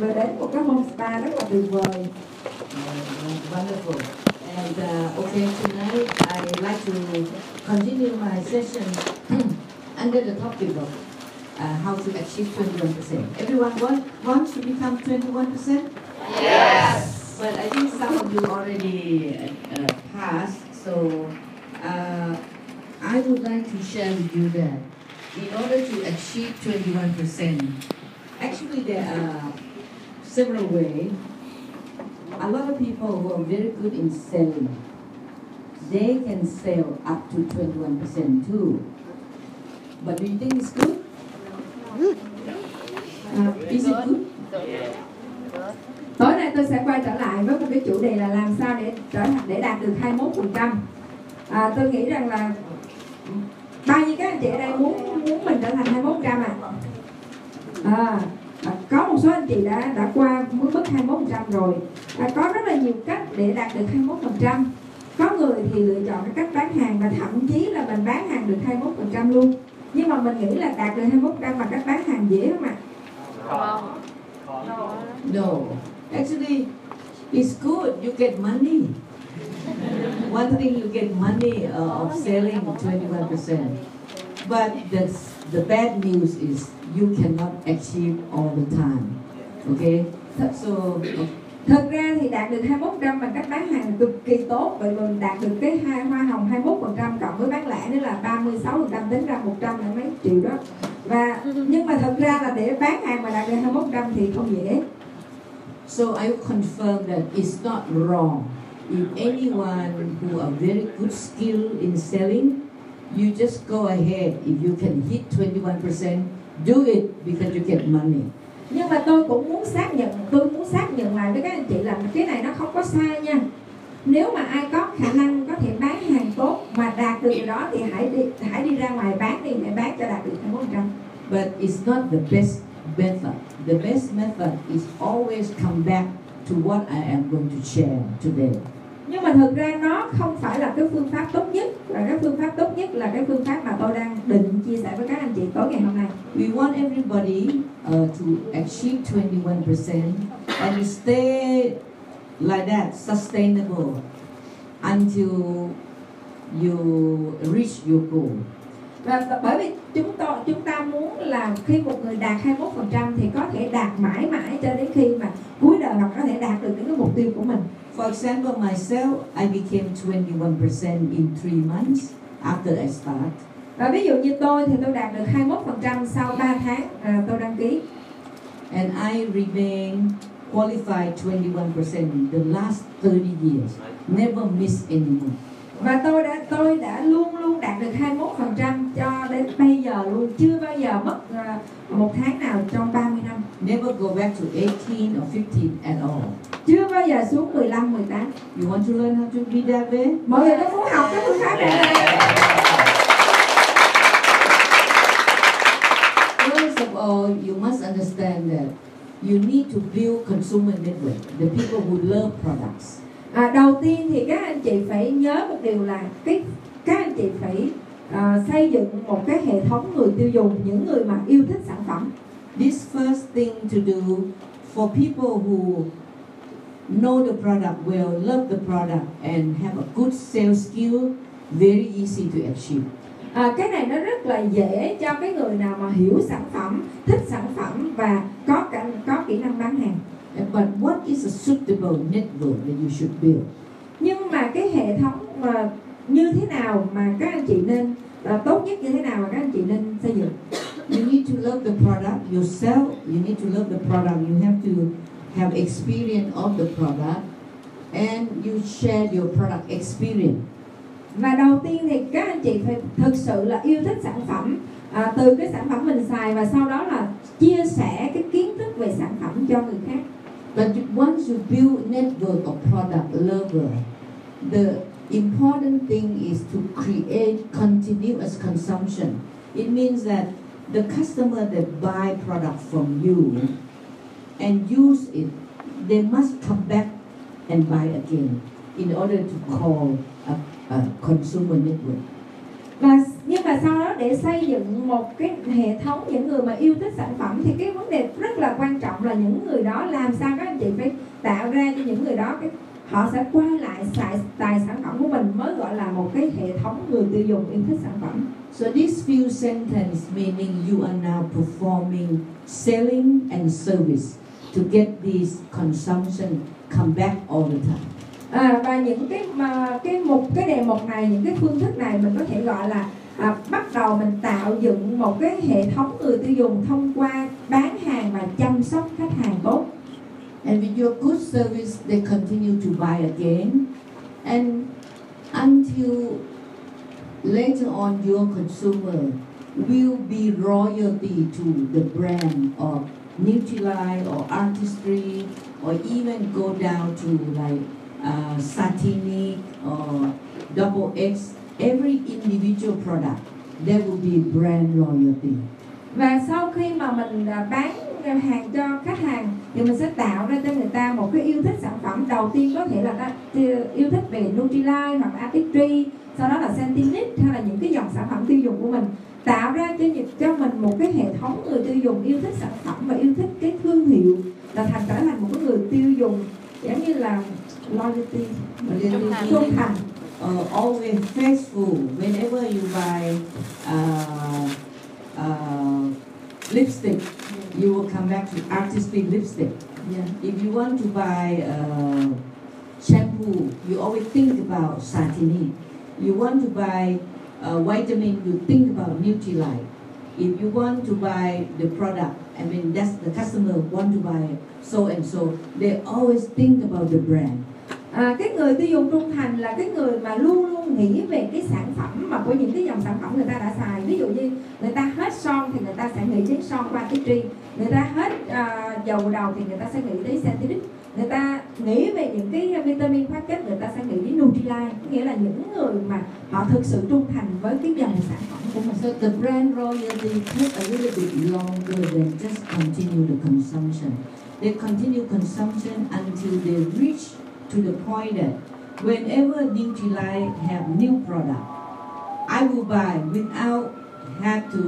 và đến một cái home spa rất là tuyệt vời. Wonderful. And okay, tonight I like to continue my session under the topic of how to achieve 21%. Everyone wants to become 21%? Yes. But I think some of you already passed, so I would like to share with you that in order to achieve 21%, actually there are several ways. A lot of people who are very good in selling, they can sell up to 21% too. But do you think it's good? Is it good? Tối nay tôi sẽ quay trở lại với một cái chủ đề là làm sao để đạt được 21%. Tôi nghĩ rằng là bao nhiêu các anh chị ở đây muốn mình trở thành 21% à? Có một số anh chị đã qua mức 21% rồi. Có rất là nhiều cách để đạt được 21%. Có người thì lựa chọn cái cách bán hàng và thậm chí là mình bán hàng được 21% luôn. Nhưng mà mình nghĩ là đạt được 21% bằng cách bán hàng dễ không ạ? No. Actually, it's good. You get money. One thing you get money of selling 21%. But the bad news is you cannot achieve all the time. Okay? So, thật ra thì đạt được 21% bằng cách bán hàng cực kỳ tốt. Vậy mình đạt được cái hoa hồng 21% cộng với bán lẻ nữa là 36%, tính ra 100 mấy triệu đó. Và nhưng mà thật ra là để bán hàng mà đạt được 21% thì không dễ. So I confirm that it's not wrong. If anyone who are very good skill in selling, you just go ahead. If you can hit 21%, do it because you get money. Nhưng mà tôi cũng muốn xác nhận lại với các anh chị là cái này nó không có sai nha. Nếu mà ai có khả năng có thể bán hàng tốt mà đạt được đó thì hãy đi ra ngoài bán đi, hãy bán cho đạt được 100%. But it's not the best method. The best method is always come back to what I am going to share today. Nhưng mà thực ra nó không phải là cái phương pháp tốt nhất, và cái phương pháp tốt nhất là cái phương pháp mà tôi đang định chia sẻ với các anh chị tối ngày hôm nay. We want everybody to achieve 21% and stay like that, sustainable until you reach your goal. Và bởi vì chúng ta muốn là khi một người đạt 21% thì có thể đạt mãi mãi cho đến khi mà cuối đời hoặc có thể đạt được những cái mục tiêu của mình. For example, myself, I became 21% in 3 months after I start. Và ví dụ như tôi thì tôi đạt được 21% sau 3 tháng tôi đăng ký. And I remain qualified 21% the last 30 years, never miss anymore. Và tôi đã luôn đạt được 21% cho đến bây giờ luôn, chưa bao giờ mất một tháng nào trong 30 năm. Never go back to 18 or 15 at all. Chưa bao giờ xuống 15, 18. You want to learn how to be that way? Mọi người có muốn học cái phương pháp này không? First of all, you must understand that you need to build consumer network, the people who love products. Đầu tiên thì các anh chị phải nhớ một điều là các anh chị phải xây dựng một cái hệ thống người tiêu dùng, những người mà yêu thích sản phẩm. This first thing to do for people who know the product well, love the product and have a good sales skill, very easy to achieve. Cái này nó rất là dễ cho cái người nào mà hiểu sản phẩm, thích sản phẩm và có kỹ năng bán hàng. But what is a suitable network that you should build? Nhưng mà cái hệ thống mà như thế nào mà các anh chị nên tốt nhất, như thế nào mà các anh chị nên xây dựng? You need to love the product yourself. You need to love the product. You have to have experience of the product, and you share your product experience. Và đầu tiên thì các anh chị phải thực sự là yêu thích sản phẩm, từ cái sản phẩm mình xài và sau đó là chia sẻ cái kiến thức về sản phẩm cho người khác. But once you build network of product lover, the important thing is to create continuous consumption. It means that the customer that buy product from you and use it, they must come back and buy again in order to call a consumer network. Và nhưng mà sau đó để xây dựng một cái hệ thống những người mà yêu thích sản phẩm thì cái vấn đề rất là quan trọng là những người đó, làm sao các anh chị phải tạo ra cho những người đó cái họ sẽ quay lại xài sản phẩm của mình, mới gọi là một cái hệ thống người tiêu dùng yêu thích sản phẩm. So this few sentence meaning you are now performing selling and service to get this consumption come back all the time. Và những cái đề mục này, những cái phương thức này mình có thể gọi là bắt đầu mình tạo dựng một cái hệ thống người tiêu dùng thông qua bán hàng và chăm sóc khách hàng tốt. And with your good service, they continue to buy again, and until later on, your consumer will be loyalty to the brand of Nutrilite or Artistry, or even go down to like Satini or Double X. Every individual product, there will be brand loyalty. Và sau khi mà mình bán hàng cho khách hàng thì mình sẽ tạo ra cho người ta một cái yêu thích sản phẩm. Đầu tiên có thể là yêu thích về Nutrilite hoặc Artistry, sau đó là Satini hay là những cái dòng sản phẩm tiêu dùng của mình, tạo ra cho mình một cái hệ thống người tiêu dùng yêu thích sản phẩm và yêu thích cái thương hiệu, là thành trở thành một cái người tiêu dùng giống như là loyalty, trung thành. Always faithful. Whenever you buy lipstick, you will come back to Artistry lipstick. Yeah. If you want to buy shampoo, you always think about Satini. You want to buy vitamin, you think about Nutrilite. If you want to buy the product, I mean that's the customer want to buy so and so. They always think about the brand. Cái người tiêu dùng trung thành là cái người mà luôn luôn nghĩ về cái sản phẩm mà của những cái dòng sản phẩm người ta đã xài. Ví dụ như người ta hết son thì người ta sẽ nghĩ đến son Artistry, người ta hết dầu đầu thì người ta sẽ nghĩ đến Satini, người ta nghĩ về những cái vitamin khoáng chất người ta sẽ nghĩ đến Nutrilite. Nghĩa là những người mà họ thực sự trung thành với cái dòng sản phẩm của mình. So the brand royalty takes a little bit longer than just continue the consumption. They continue consumption until they reach to the point that whenever Nutrilite have new product, I will buy without have to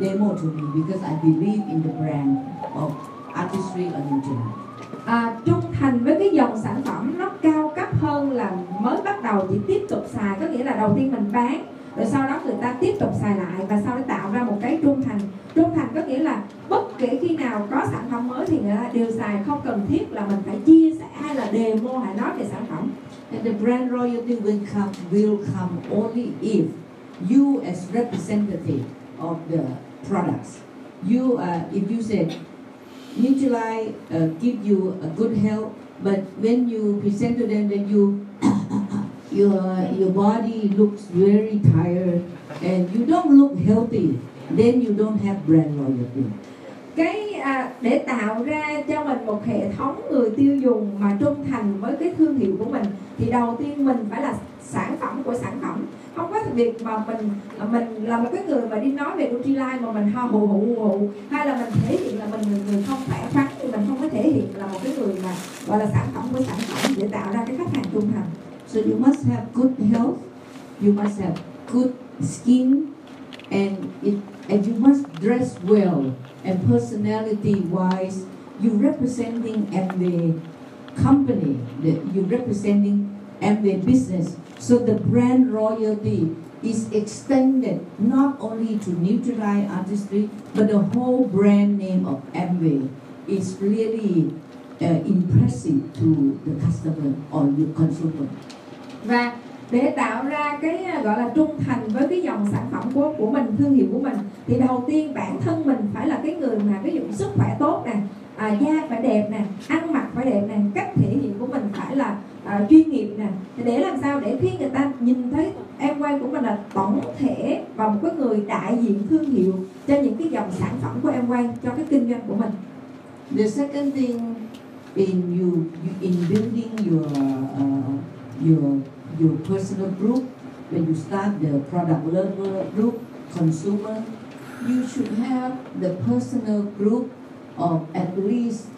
demo to me because I believe in the brand of Artistry or Nutrilite. Trung thành với cái dòng sản phẩm nó cao cấp hơn là mới bắt đầu chỉ tiếp tục xài. Có nghĩa là đầu tiên mình bán, rồi sau đó người ta tiếp tục xài lại, và sau đó tạo ra một cái trung thành. Trung thành có nghĩa là bất kể khi nào có sản phẩm mới thì người ta đều xài, không cần thiết là mình phải chia sẻ hay là demo hay nói về sản phẩm. And the brand royalty will come only if you as representative of the products. You if you say Nutrilite give you a good health, but when you present to them that you your body looks very tired and you don't look healthy, then you don't have brand loyalty. Để tạo ra cho mình một hệ thống người tiêu dùng mà trung thành với cái thương hiệu của mình thì đầu tiên mình phải là sản phẩm của sản phẩm. Không có việc mà mình là một cái người mà đi nói về Nutrilite mà mình ho hù hay là mình thể hiện là mình người không khỏe khoắn, thì mình không có thể hiện là một cái người mà gọi là sản phẩm của sản phẩm để tạo ra cái khách hàng trung thành. So you must have good health, you must have good skin, and you must dress well. And personality-wise, you're representing Amway company, you're representing Amway business. So the brand royalty is extended not only to Nutrilite, Artistry, but the whole brand name of Amway is really impressive to the customer or the consumer. Right. Để tạo ra cái gọi là trung thành với cái dòng sản phẩm của mình, thương hiệu của mình, thì đầu tiên bản thân mình phải là cái người mà ví dụ sức khỏe tốt nè, da phải đẹp nè, ăn mặc phải đẹp nè, cách thể hiện của mình phải là chuyên nghiệp nè. Để làm sao để khi người ta nhìn thấy Amway của mình là tổng thể và một cái người đại diện thương hiệu cho những cái dòng sản phẩm của Amway, cho cái kinh doanh của mình. The second thing in building your personal group, when you start the product lover group, consumer, you should have the personal group of at least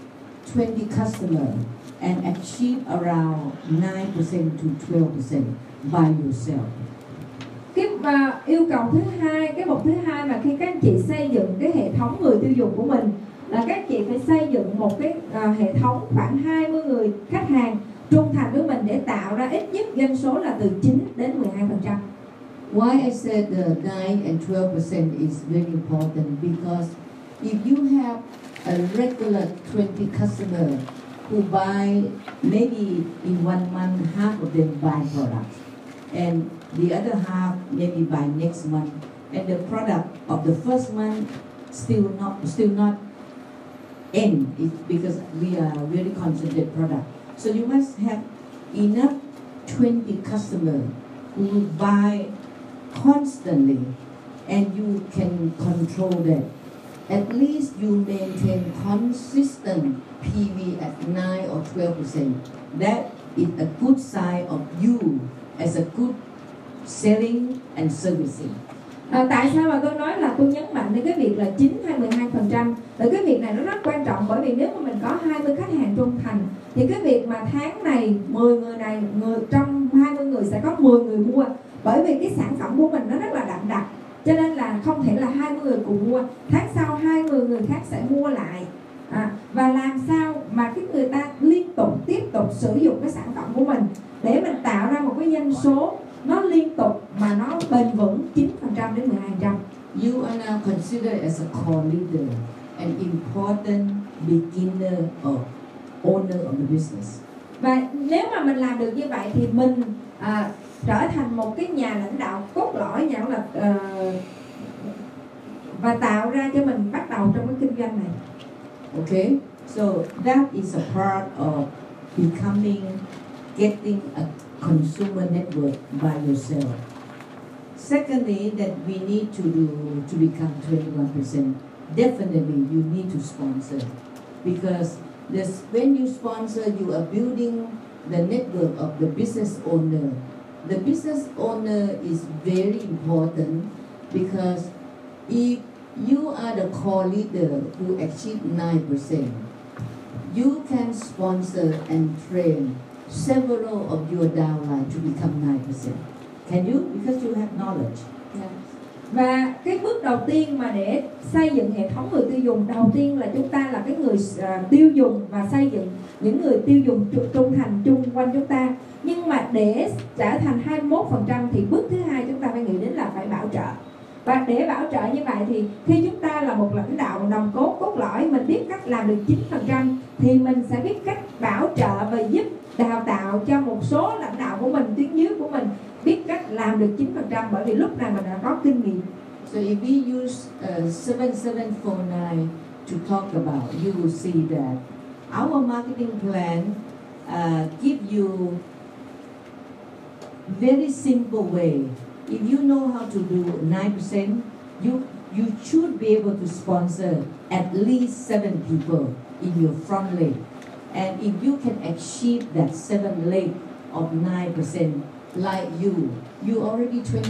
20 customers and achieve around 9% to 12% by yourself. Và yêu cầu thứ hai, cái mục thứ hai mà khi các anh chị xây dựng cái hệ thống người tiêu dùng của mình là các anh chị phải xây dựng một cái hệ thống khoảng 20 người khách hàng trung thành với mình để tạo ra ít nhất doanh số là từ 9 đến 12%. Why I said the 9 and 12% is very important because if you have a regular 20 customer who buy maybe in 1 month half of them buy products and the other half maybe by next month and the product of the first month still not end it's because we are really concentrated product. So you must have enough 20 customer who buy constantly and you can control that. At least you maintain consistent PV at 9 or 12%. That is a good sign of you as a good selling and servicing. Tại sao mà tôi nói là tôi nhấn mạnh đến cái việc là 9 hay 12%? Tại cái việc này nó rất quan trọng, bởi vì nếu mà mình có 20 khách hàng trung thành thì cái việc mà tháng này 10 người này, trong 20 người sẽ có 10 người mua, bởi vì cái sản phẩm của mình nó rất là đậm đặc, cho nên là không thể là 20 người cùng mua. Tháng sau 20 người khác sẽ mua lại. Và làm sao mà cái người ta liên tục tiếp tục sử dụng cái sản phẩm của mình để mình tạo ra một cái doanh số nó liên tục mà nó bền vững 9% đến 12%. You are now considered as a core leader, an important beginner or owner of the business. Và nếu mà mình làm được như vậy thì mình trở thành một cái nhà lãnh đạo cốt lõi, nhà lãnh đạo và tạo ra cho mình bắt đầu trong cái kinh doanh này. Okay, so that is a part of becoming, getting a consumer network by yourself. Secondly, that we need to do to become 21%. Definitely, you need to sponsor, because this when you sponsor, you are building the network of the business owner. The business owner is very important because if you are the core leader who achieve 9%, you can sponsor and train several of your downline to become 9%. Can you? Because you have knowledge. Yeah. Và cái bước đầu tiên mà để xây dựng hệ thống người tiêu dùng, đầu tiên là chúng ta là cái người tiêu dùng và xây dựng những người tiêu dùng trung thành chung quanh chúng ta. Nhưng mà để trở thành 21% thì bước thứ hai chúng ta phải nghĩ đến là phải bảo trợ. Và để bảo trợ như vậy thì khi chúng ta là một lãnh đạo nòng cốt, cốt lõi, mình biết cách làm được 9% thì mình sẽ biết cách bảo trợ và giúp đào tạo cho một số lãnh đạo của mình, tuyến dưới của mình biết cách làm được 9%, bởi vì lúc này mình đã có kinh nghiệm. So if we use 7749 to talk about, you will see that our marketing plan give you very simple way. If you know how to do 9%, you should be able to sponsor at least 7 people in your front leg. And if you can achieve that 7 leg of 9% like you already 21%.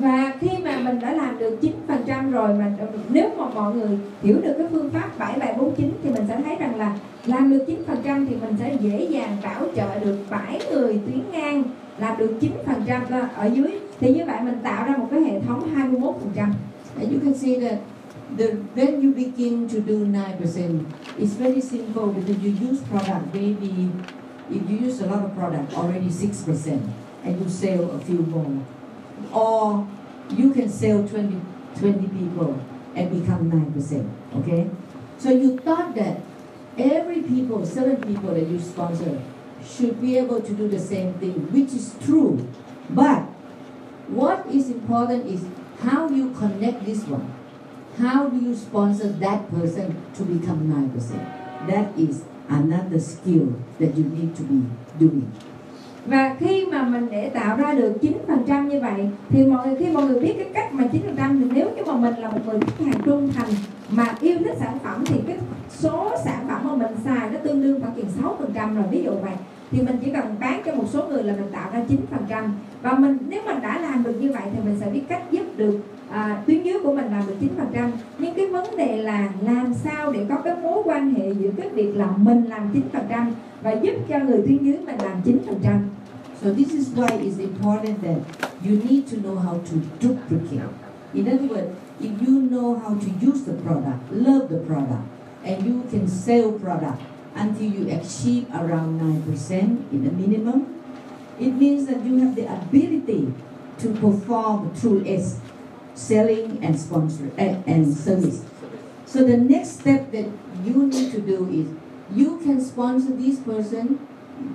Và khi mà mình đã làm được 9% rồi, mà nếu mà mọi người hiểu được cái phương pháp 7749 thì mình sẽ thấy rằng là làm được 9% thì mình sẽ dễ dàng bảo trợ được 7 người tuyến ngang làm được 9% ở dưới, thì như vậy mình tạo ra một cái hệ thống 21%. And you can see that when you begin to do 9%, it's very simple because you use product. Maybe if you use a lot of product, already 6%, and you sell a few more, or you can sell 20 people and become 9%. Okay, so you thought that every people, 7 people that you sponsor, should be able to do the same thing, which is true. But what is important is how you connect this one. How do you sponsor that person to become 9%? That is another skill that you need to be doing. Và khi mà mình để tạo ra được 9% như vậy thì khi mọi người biết cái cách mà 9%, thì nếu như mà mình là một người khách hàng trung thành mà yêu thích sản phẩm thì cái số sản phẩm mà mình xài nó tương đương khoảng chừng 6% rồi, ví dụ vậy, thì mình chỉ cần bán cho một số người là mình tạo ra 9%. Và mình nếu mình đã làm được như vậy thì mình sẽ biết cách giúp được tuyến dưới của mình làm được 9%. Nhưng cái vấn đề là làm sao để có cái mối quan hệ giữa cái việc là mình làm 9% và giúp cho người tuyến dưới mình làm 9%. So this is why it's important that you need to know how to duplicate. In other words, if you know how to use the product, love the product, and you can sell product until you achieve around 9% in the minimum, it means that you have the ability to perform through S, selling and sponsor and service. So the next step that you need to do is you can sponsor this person.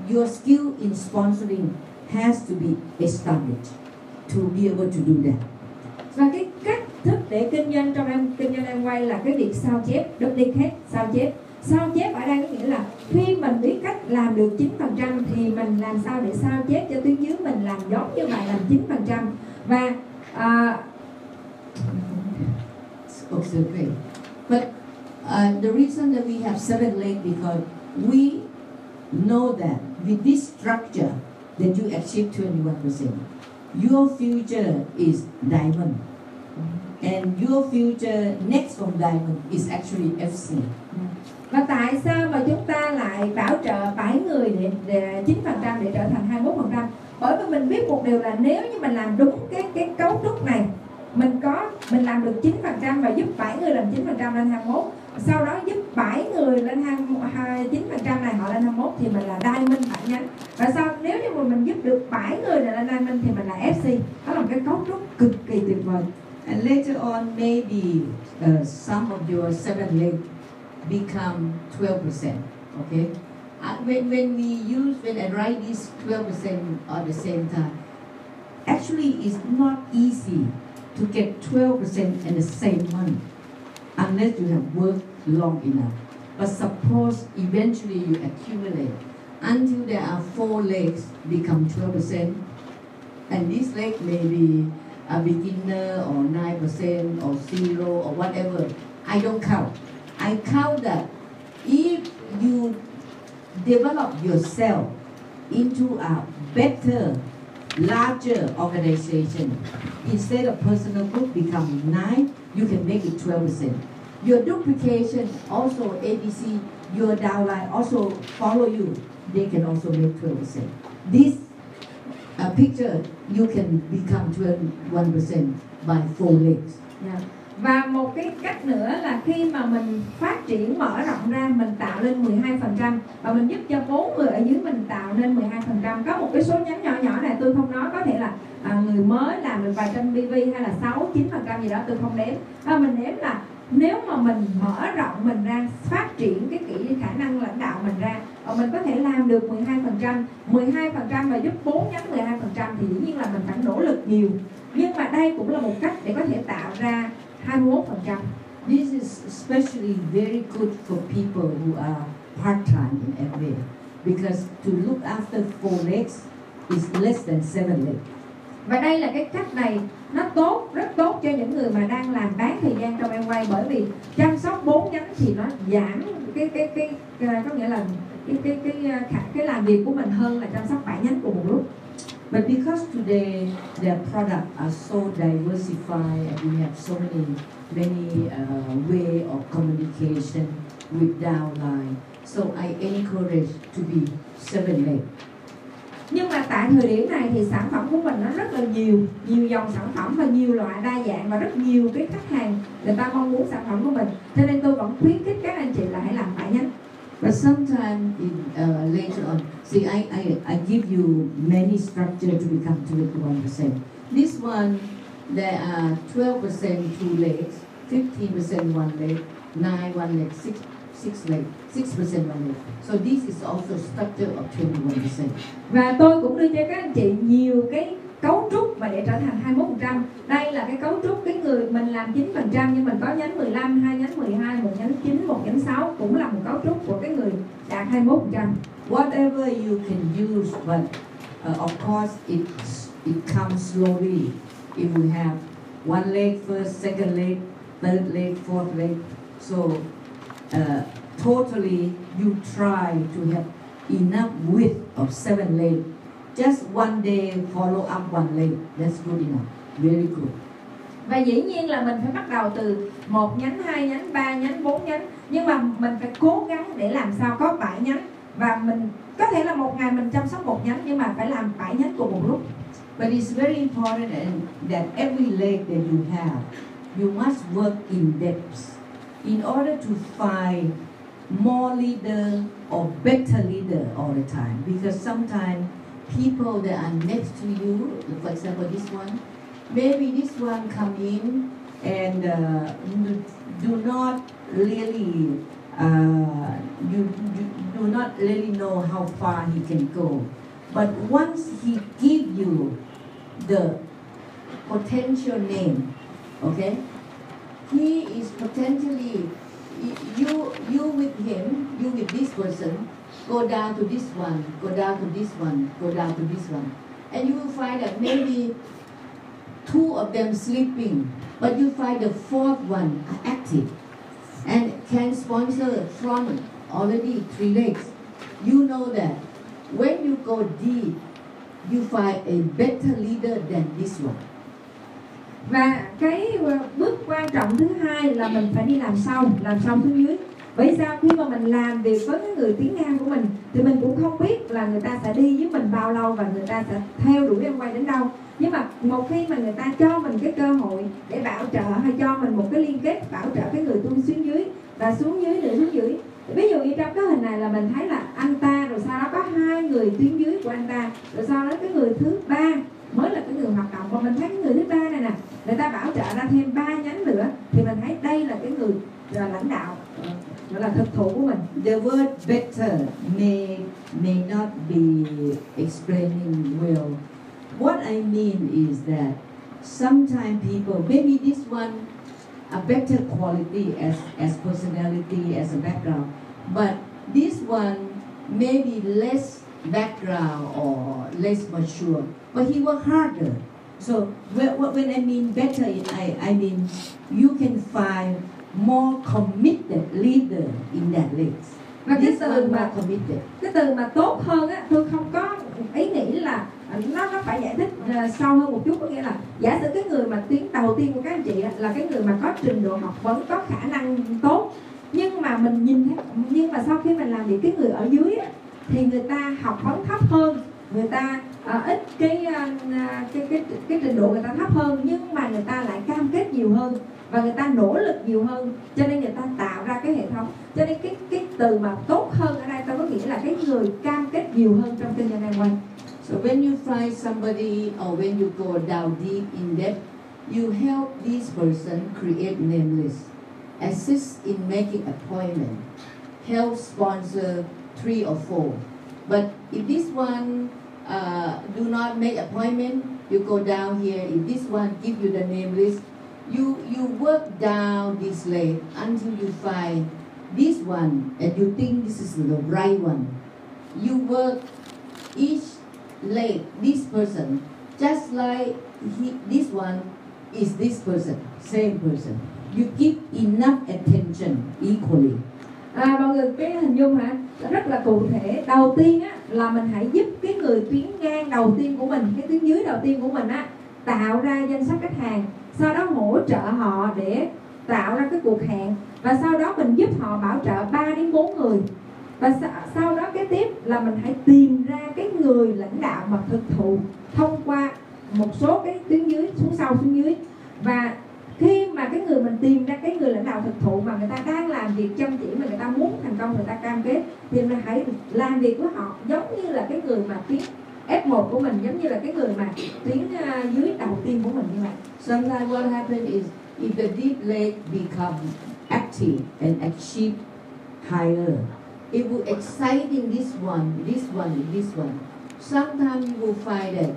Your skill in sponsoring has to be established to be able to do that. Và cái cách thức để kinh doanh trong Amway là cái việc sao chép, duplicate, sao chép. Sao chép ở đây có nghĩa là khi mình biết cách làm được 9% thì mình làm sao để sao chép cho tuyến dưới mình làm giống như vậy, làm 9%. Và also great. But the reason that we have 7 legs because we know that with this structure that you achieve 21%. Your future is diamond. And your future next from diamond is actually FC. Và tại sao mà chúng ta lại bảo trợ 7 người để 9% để trở thành 21%? Bởi vì mình biết một điều là nếu như mình làm đúng cái cấu trúc này, mình làm được 9% và giúp 7 người làm 9% lên 21%. Sau đó giúp 7 người lên 9% này họ lên 21 thì mình là diamond phải nhánh. Và sau nếu như mà mình giúp được 7 người này lên diamond thì mình là FC. Đó là một cái cấu trúc cực kỳ tuyệt vời. And later on maybe some of your 7 legs become 12%. Okay. When I write this 12% at the same time, actually it's not easy to get 12% in the same month, unless you have worked long enough. But suppose eventually you accumulate until there are 4 legs become 12%, and this leg may be a beginner or 9% or 0 or whatever. I don't count. I count that if you develop yourself into a better, larger organization, instead of personal group becoming 9, you can make it 12%. Your duplication also ABC, your downline also follow you. They can also make 12%. This picture you can become 21% by 4 legs. Yeah. Và một cái cách nữa là khi mà mình phát triển mở rộng ra, mình tạo lên 12% và mình giúp cho 4 người ở dưới mình tạo nên 12%. Có một cái số nhánh nhỏ này tôi không nói, có thể là người mới làm được vài trăm BV hay là 6-9% gì đó tôi không đếm. Mình đếm là nếu mà mình mở rộng mình ra, phát triển cái khả năng lãnh đạo mình ra, mình có thể làm được 12% và giúp 4 nhánh 12% thì dĩ nhiên là mình phải nỗ lực nhiều. Nhưng mà đây cũng là một cách để có thể tạo ra 21%. This is especially very good for people who are part-time in Amway, because to look after 4 legs is less than 7 legs. Và đây là cái cách này nó tốt, rất tốt cho những người mà đang làm bán thời gian trong Amway, bởi vì chăm sóc 4 nhánh thì nó giảm có nghĩa là cái làm việc của mình hơn là chăm sóc 7 nhánh của một lúc. But because today their products are so diversified and we have so many way of communication with downline, so I encourage to be 7 legs. Nhưng mà tại thời điểm này thì sản phẩm của mình nó rất là nhiều dòng sản phẩm và nhiều loại đa dạng và rất nhiều cái khách hàng người ta mong muốn sản phẩm của mình, cho nên tôi vẫn khuyến khích các anh chị là hãy làm 7 nhánh. But sometimes later on, see, I give you many structures to become 21%. This one, there are 12% 2 legs, 15% 1 leg, 9 1 leg, 6 leg, 6% 1 leg. So this is also structure of 21%. Và tôi cũng đưa cho các anh chị nhiều cái cấu trúc mà để trở thành 21%. Đây là cái cấu trúc cái người mình làm 9% nhưng mình có nhánh 15, 2 nhánh 12, 1 nhánh 9, 1 nhánh 6 cũng là một cấu trúc của cái người đạt 21%. Whatever you can use, but of course it comes slowly. If you have 1 leg first, 2nd leg, 3rd leg, 4th leg, so totally you try to have enough width of 7 legs. Just 1 day follow up 1 leg, that's good enough, very good. Và dĩ nhiên là mình phải bắt đầu từ 1 nhánh, 2 nhánh, 3 nhánh, 4 nhánh. Nhưng mà mình phải cố gắng để làm sao có 7 nhánh. Và mình có thể là một ngày mình chăm sóc một nhánh, nhưng mà phải làm 7 nhánh cùng một lúc. But it's very important that every leg that you have, you must work in depth in order to find more leader or better leader all the time. Because sometimes people that are next to you, for example this one, maybe this one come in and do not really you do not really know how far he can go. But once he give you the potential name, okay, he is potentially you with him, you with this person, go down to this one, go down to this one, go down to this one, and you will find that maybe two of them sleeping, but you find the fourth one active and can sponsor from already 3 legs. You know that when you go deep, you find a better leader than this one. Và cái bước quan trọng thứ hai là mình phải đi làm xong xuống dưới. Bởi sao khi mà mình làm việc với cái người tiếng Nga của mình thì mình cũng không biết là người ta sẽ đi với mình bao lâu và người ta sẽ theo đuổi em quay đến đâu. Nhưng mà một khi mà người ta cho mình cái cơ hội để bảo trợ hay cho mình một cái liên kết bảo trợ cái người tung xuống dưới và xuống dưới để xuống dưới. Ví dụ như trong cái hình này là mình thấy là anh ta, rồi sau đó có 2 người tuyến dưới của anh ta, rồi sau đó cái người thứ 3 mới là cái người hoạt động. Còn mình thấy cái người thứ 3 này nè, người ta bảo trợ ra thêm 3 nhánh nữa, thì mình thấy đây là cái người là lãnh đạo, gọi là thực thụ của mình. The word better may not be explaining well. What I mean is that sometimes people, maybe this one a better quality as personality, as a background. But this one may be less background or less mature, but he worked harder. So when I mean better, I mean you can find more committed leader in that list. Và cái từ mà tốt hơn á, tôi không có ý nghĩ là nó phải giải thích sâu hơn một chút. Có nghĩa là giả sử cái người mà tiếng đầu tiên của các anh chị là cái người mà có trình độ học vấn, có khả năng tốt, nhưng mà mình nhìn thấy, nhưng mà sau khi mình làm việc cái người ở dưới thì người ta học vấn thấp hơn, người ta ít cái trình độ người ta thấp hơn, nhưng mà người ta lại cam kết nhiều hơn và người ta nỗ lực nhiều hơn, cho nên người ta tạo ra cái hệ thống. Cho nên cái từ mà tốt hơn ở đây tôi có nghĩa là cái người cam kết nhiều hơn trong kinh doanh Amway. So when you find somebody or when you go down deep in depth, you help this person create name list, assist in making appointment, help sponsor 3 or 4. But if this one do not make appointment, you go down here. If this one give you the name list, you work down this leg until you find this one and you think this is the right one. You work each leg, this person, just like this one is this person, same person. You give enough attention equally. Mọi người cái hình dung hả? Rất là cụ thể. Đầu tiên á, là mình hãy giúp cái người tuyến ngang đầu tiên của mình, cái tuyến dưới đầu tiên của mình á, tạo ra danh sách khách hàng, sau đó hỗ trợ họ để tạo ra cái cuộc hẹn, và sau đó mình giúp họ bảo trợ 3 đến 4 người. Và sau đó cái tiếp là mình hãy tìm ra cái người lãnh đạo mà thực thụ thông qua một số cái tuyến dưới xuống sau xuống dưới. Và khi mà cái người mình tìm ra cái người lãnh đạo thực thụ mà người ta đang làm việc chăm chỉ, mà người ta muốn thành công, người ta cam kết, thì mình hãy làm việc với họ giống như là cái người mà tuyến F1 của mình, giống như là cái người mà tuyến dưới đầu tiên của mình như vậy. Sometimes what happens is if the deep leg become active and achieve higher, it will exciting this one, this one, this one. Sometimes you will find that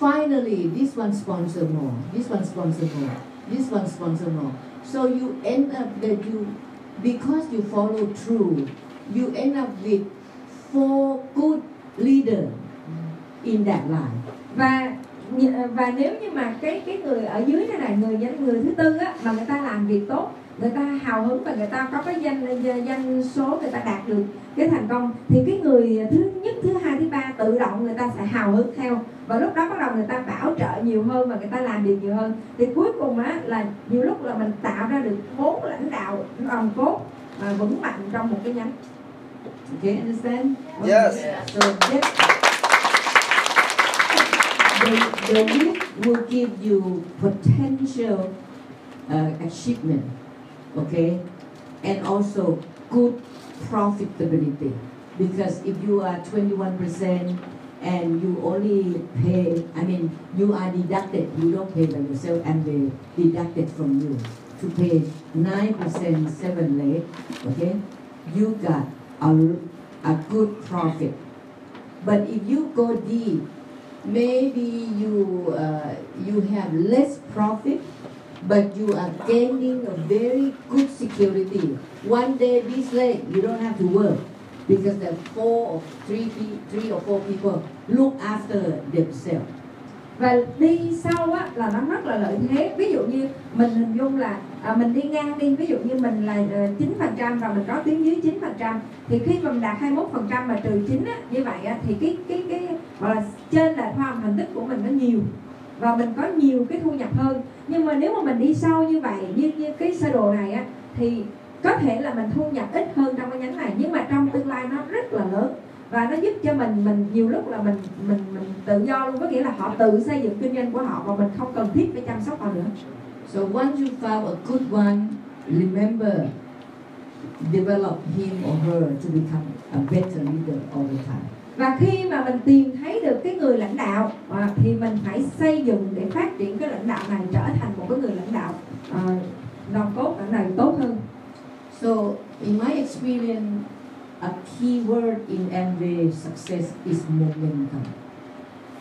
finally this one sponsor more, this one sponsor more, this one sponsor more. So you end up that you, because you follow through, you end up with 4 good leaders in that line. Và nếu như mà cái người ở dưới này này, người thứ tư á, mà người ta làm việc tốt, người ta hào hứng và người ta có cái danh số, người ta đạt được cái thành công, thì cái người thứ nhất, thứ hai, thứ ba tự động người ta sẽ hào hứng theo, và lúc đó bắt đầu người ta bảo trợ nhiều hơn và người ta làm việc nhiều hơn. Thì cuối cùng á, là nhiều lúc là mình tạo ra được 4 lãnh đạo nòng cốt vững mạnh trong một cái nhánh. Do you understand? Yes. So that the gift will give you potential achievement, okay, and also good profitability. Because if you are 21% and you only pay, I mean, you are deducted, you don't pay by yourself, and they deducted from you to pay 9%, 7 late, okay, you got a good profit. But if you go deep, maybe you, you have less profit, but you are gaining a very good security. One day this late, you don't have to work, because there are three or four people look after themselves. Và đi sau á, là nó rất là lợi thế. Ví dụ như mình hình dung là mình đi ngang đi, ví dụ như mình là 9% và mình có tiếng dưới 9%, thì khi mình đạt 21% mà trừ 9 á, như vậy á, thì cái gọi là trên là khoa học thành tích của mình nó nhiều và mình có nhiều cái thu nhập hơn. Nhưng mà nếu mà mình đi sau như vậy, như cái sơ đồ này á, thì có thể là mình thu nhập ít hơn trong cái nhánh này, nhưng mà trong tương lai nó rất là lớn và nó giúp cho mình nhiều lúc là mình tự do luôn, có nghĩa là họ tự xây dựng kinh doanh của họ và mình không cần thiết phải chăm sóc họ nữa. So once you found a good one, remember develop him or her to become a better leader all the time. Và khi mà mình tìm thấy được cái người lãnh đạo thì mình phải xây dựng để phát triển cái lãnh đạo này trở thành một cái người lãnh đạo nòng cốt ở này tốt hơn. So, in my experience, a key word in Amway success is momentum.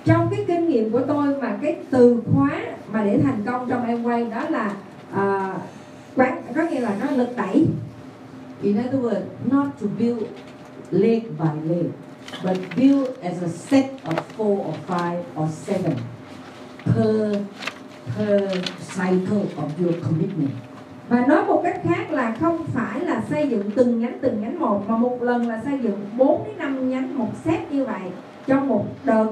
Trong cái kinh nghiệm của tôi mà cái từ khóa mà để thành công trong Amway đó là có nghĩa là nó lực đẩy. In other words, not to build leg by leg, but build as a set of 4 or 5 or 7 per cycle of your commitment. Và nói một cách khác là không phải là xây dựng từng nhánh một, mà một lần là xây dựng 4 đến 5 nhánh một set như vậy trong một đợt.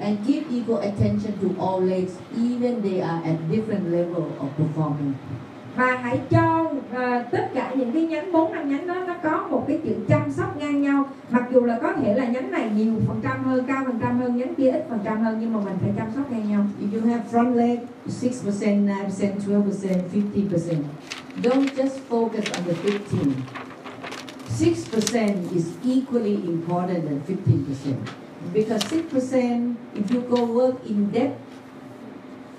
And give equal attention to all legs, even they are at different level of performance. Và hãy cho tất cả những cái nhánh 4-5 nhánh đó nó có một cái chuyện chăm sóc ngang nhau, mặc dù là có thể là nhánh này nhiều phần trăm hơn, cao phần trăm hơn, nhánh kia ít phần trăm hơn, nhưng mà mình phải chăm sóc ngang nhau. If you have front leg 6%, 9%, 12%, 50%, don't just focus on the 15. 6% is equally important than 15%, because 6% if you go work in depth,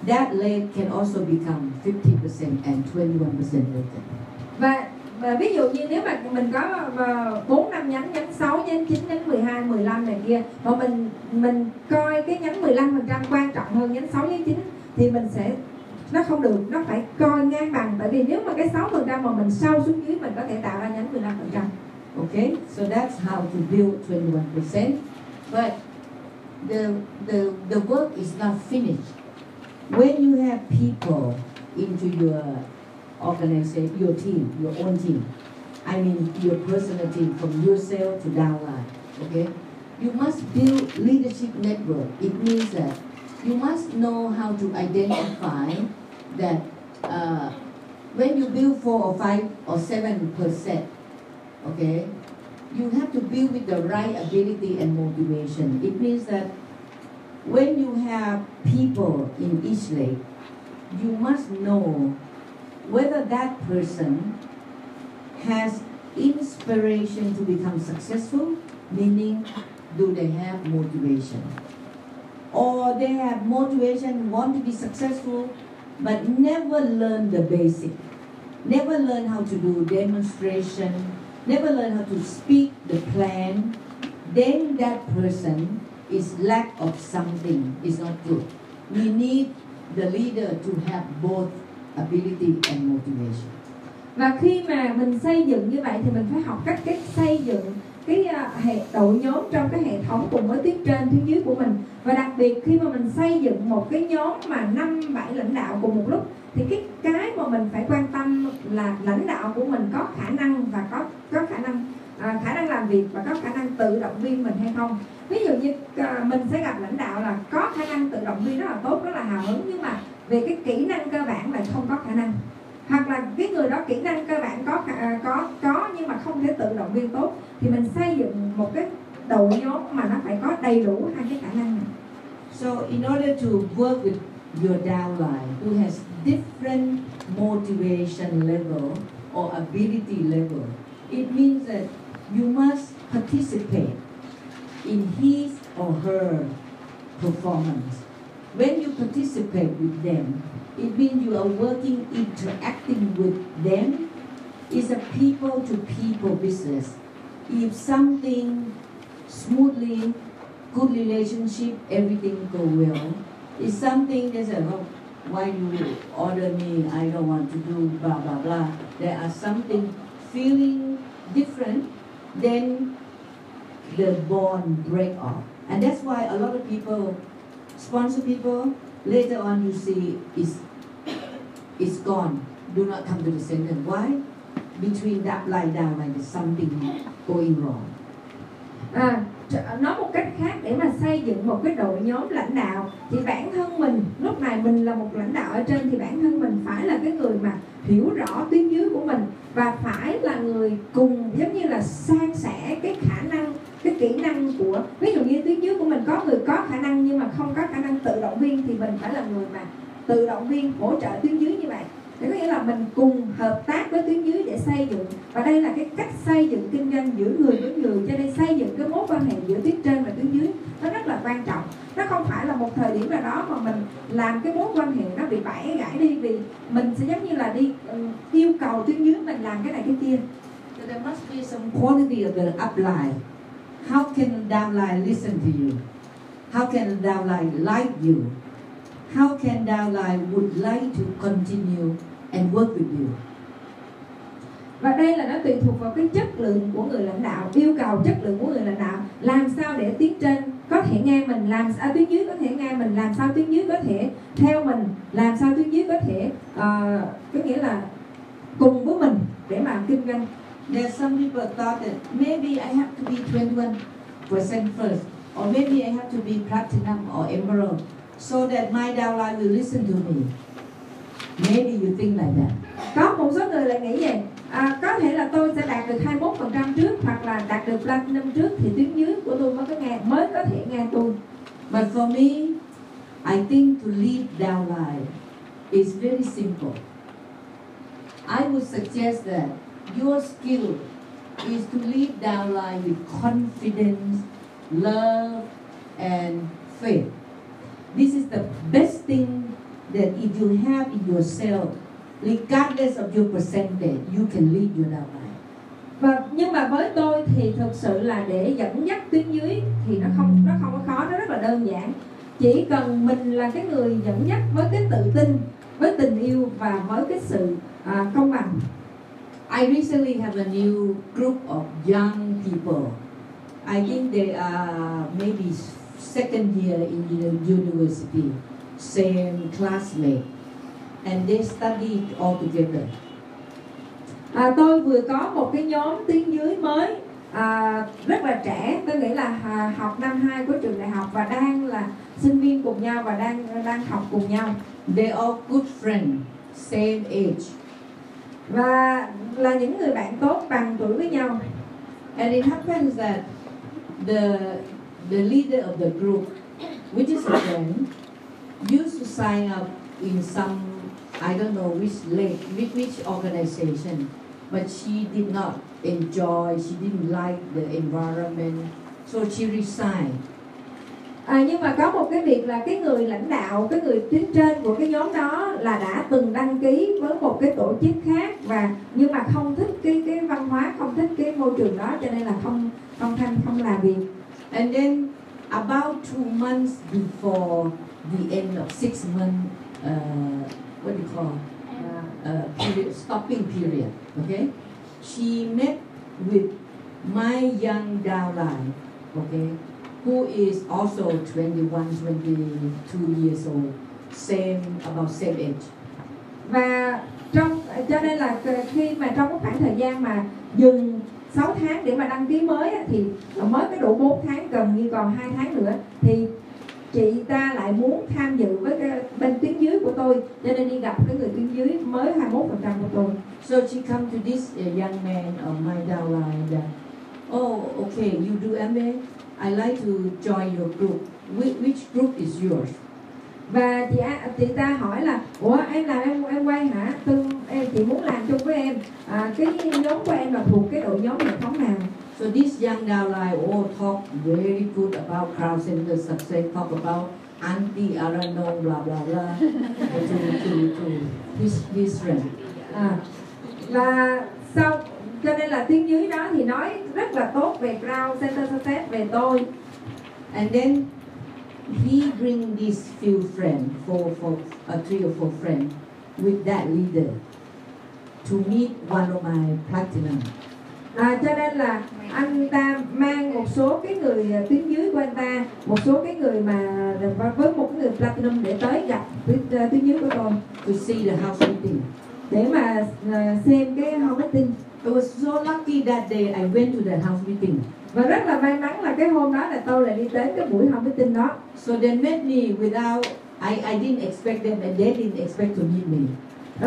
that leg can also become 50% and 21% later. Và ví dụ như nếu mà mình có 4-5 nhánh, nhánh 6, nhánh 9, nhánh 12, 15 này kia, mà mình coi cái nhánh 15% quan trọng hơn nhánh 6, nhánh 9, thì mình sẽ, nó không được, nó phải coi ngang bằng. Bởi vì nếu mà cái 6% mà mình sâu xuống dưới, mình có thể tạo ra nhánh 15%. Okay, so that's how to build 21%. But the work is not finished. When you have people into your organization, your team, your own team, I mean your personal team, from yourself to downline, okay? You must build leadership network. It means that you must know how to identify that when you build 4 or 5 or 7%, okay, you have to build with the right ability and motivation. It means that when you have people in each leg, you must know whether that person has inspiration to become successful, meaning do they have motivation? Or they have motivation, want to be successful, but never learn the basic, never learn how to do demonstration, never learn how to speak the plan, then that person is lack of something, is not good. We need the leader to have both ability and motivation. Và khi mà mình xây dựng như vậy thì mình phải học cách xây dựng cái hệ đội nhóm trong cái hệ thống cùng với tuyến trên, tuyến dưới của mình. Và đặc biệt khi mà mình xây dựng một cái nhóm mà 5-7 lãnh đạo cùng một lúc, thì cái mà mình phải quan tâm là lãnh đạo của mình có khả năng và có khả năng làm việc và có khả năng tự động viên mình hay không. Ví dụ như mình sẽ gặp lãnh đạo là có khả năng tự động viên rất là tốt, rất là hào hứng, nhưng mà về cái kỹ năng cơ bản là không có khả năng. hoặc là cái người đó kỹ năng cơ bản có nhưng mà không thể tự động viên tốt, thì mình xây dựng một cái đội nhóm mà nó phải có đầy đủ hai cái khả năng này. So in order to work with your downline who has different motivation level or ability level, it means that you must participate in his or her performance. When you participate with them, it means you are working, interacting with them. It's a people-to-people business. If something smoothly, good relationship, everything go well. If something there's a, oh, why you order me, I don't want to do blah, blah, blah. There are something feeling different, then the bond break off. And that's why a lot of people, sponsor people, later on you see it's gone. Do not come to the center. Why? Between that line down like there's something going wrong. Nói một cách khác, để mà xây dựng một cái đội nhóm lãnh đạo thì bản thân mình, lúc này mình là một lãnh đạo ở trên, thì bản thân mình phải là cái người mà hiểu rõ tuyến dưới của mình và phải là người cùng giống như là san sẻ cái khả năng, cái kỹ năng của, ví dụ như tuyến dưới của mình có người có khả năng nhưng mà không có khả năng tự động viên, thì mình phải là người mà tự động viên hỗ trợ tuyến dưới như vậy. Thế có nghĩa là mình cùng hợp tác với tuyến dưới để xây dựng. Và đây là cái cách xây dựng kinh doanh giữa người với người, cho nên xây dựng cái mối quan hệ giữa tuyến trên và tuyến dưới nó rất là quan trọng. Nó không phải là một thời điểm nào đó mà mình làm cái mối quan hệ nó bị bẻ gãy đi, vì mình sẽ giống như là đi yêu cầu tuyến dưới mình làm cái này cái kia. So there must be some quality of the upline. How can downline listen to you? How can downline like you? How can downline would like to continue and work with you? Và đây là nó tùy thuộc vào cái chất lượng của người lãnh đạo, yêu cầu chất lượng của người lãnh đạo. Làm sao để tuyến trên có thể nghe mình, làm sao tuyến dưới có thể nghe mình, làm sao tuyến dưới có thể theo mình, làm sao tuyến dưới có thể có nghĩa là cùng với mình để mà kinh doanh. There's some people thought that maybe I have to be 21% first, or maybe I have to be platinum or emerald, so that my downline will listen to me. Maybe you think like that. Có một số người lại nghĩ vậy, có thể là tôi sẽ đạt được 21% trước, hoặc là đạt được platinum trước, thì tuyến dưới của tôi mới có thể nghe tôi. But for me, I think to lead downline is very simple. I would suggest that your skill is to lead downline with confidence, love, and faith. This is the best thing that if you have in yourself, regardless of your percentage, you can lead your downline. Và nhưng mà với tôi thì thực sự là để dẫn dắt tuyến dưới thì nó không có khó, nó rất là đơn giản. Chỉ cần mình là cái người dẫn dắt với cái tự tin, với tình yêu và với cái sự công bằng. I recently have a new group of young people. I think they are maybe second year in the university, same classmate, and they study all together. Tôi vừa có một cái nhóm tuyến dưới mới rất là trẻ, tôi nghĩ là học năm 2 của trường đại học và đang là sinh viên cùng nhau và đang học cùng nhau. They all good friends, same age, và là những người bạn tốt bằng tuổi với nhau. And it happens that the leader of the group, which is a friend, used to sign up in some, I don't know which organization, but she did not enjoy, she didn't like the environment, so she resigned. Nhưng mà có một cái việc là cái người lãnh đạo, cái người tuyến trên của cái nhóm đó là đã từng đăng ký với một cái tổ chức khác, và nhưng mà không thích cái văn hóa, không thích cái môi trường đó, cho nên là không làm việc. And then about 2 months before the end of 6 months, what do you call, period, stopping period, okay? She met with my young downline, okay, who is also 21, 22 years old, about same age. Và cho nên là khi mà trong cái khoảng thời gian mà dừng 6 tháng để mà đăng ký mới thì mới cái độ 4 tháng, gần như còn 2 tháng nữa, thì chị ta lại muốn tham dự với cái bên tuyến dưới của tôi, cho nên đi gặp cái người tuyến dưới mới 21% của tôi. So she come to this young man on my downline that, oh, okay, you do MA, I like to join your group. Which group is yours? Và chị ta hỏi là, ủa em làm em quay hả? Chị muốn làm chung với em. Cái nhóm của em là thuộc cái đội nhóm hệ thống nào? So this young downline all talk very good about Crowd Center Success, talk about Auntie Aranong, blah blah blah, to his friend. Và sau, cho nên là tiếng dưới đó thì nói rất là tốt về Crowd Center Success, về tôi. And then we bring these few friends, three or four friends, with that leader to meet one of my platinum. Cho nên là anh ta mang một số cái người tuyến dưới của anh ta, một số cái người mà với một cái người platinum để tới gặp tuyến dưới của tôi. To see the house meeting. Để mà xem cái house meeting. I was so lucky that day I went to the house meeting. Và rất là may mắn là cái hôm đó là tôi lại đi tới cái buổi house meeting đó. So they met me without I didn't expect them and they didn't expect to meet me.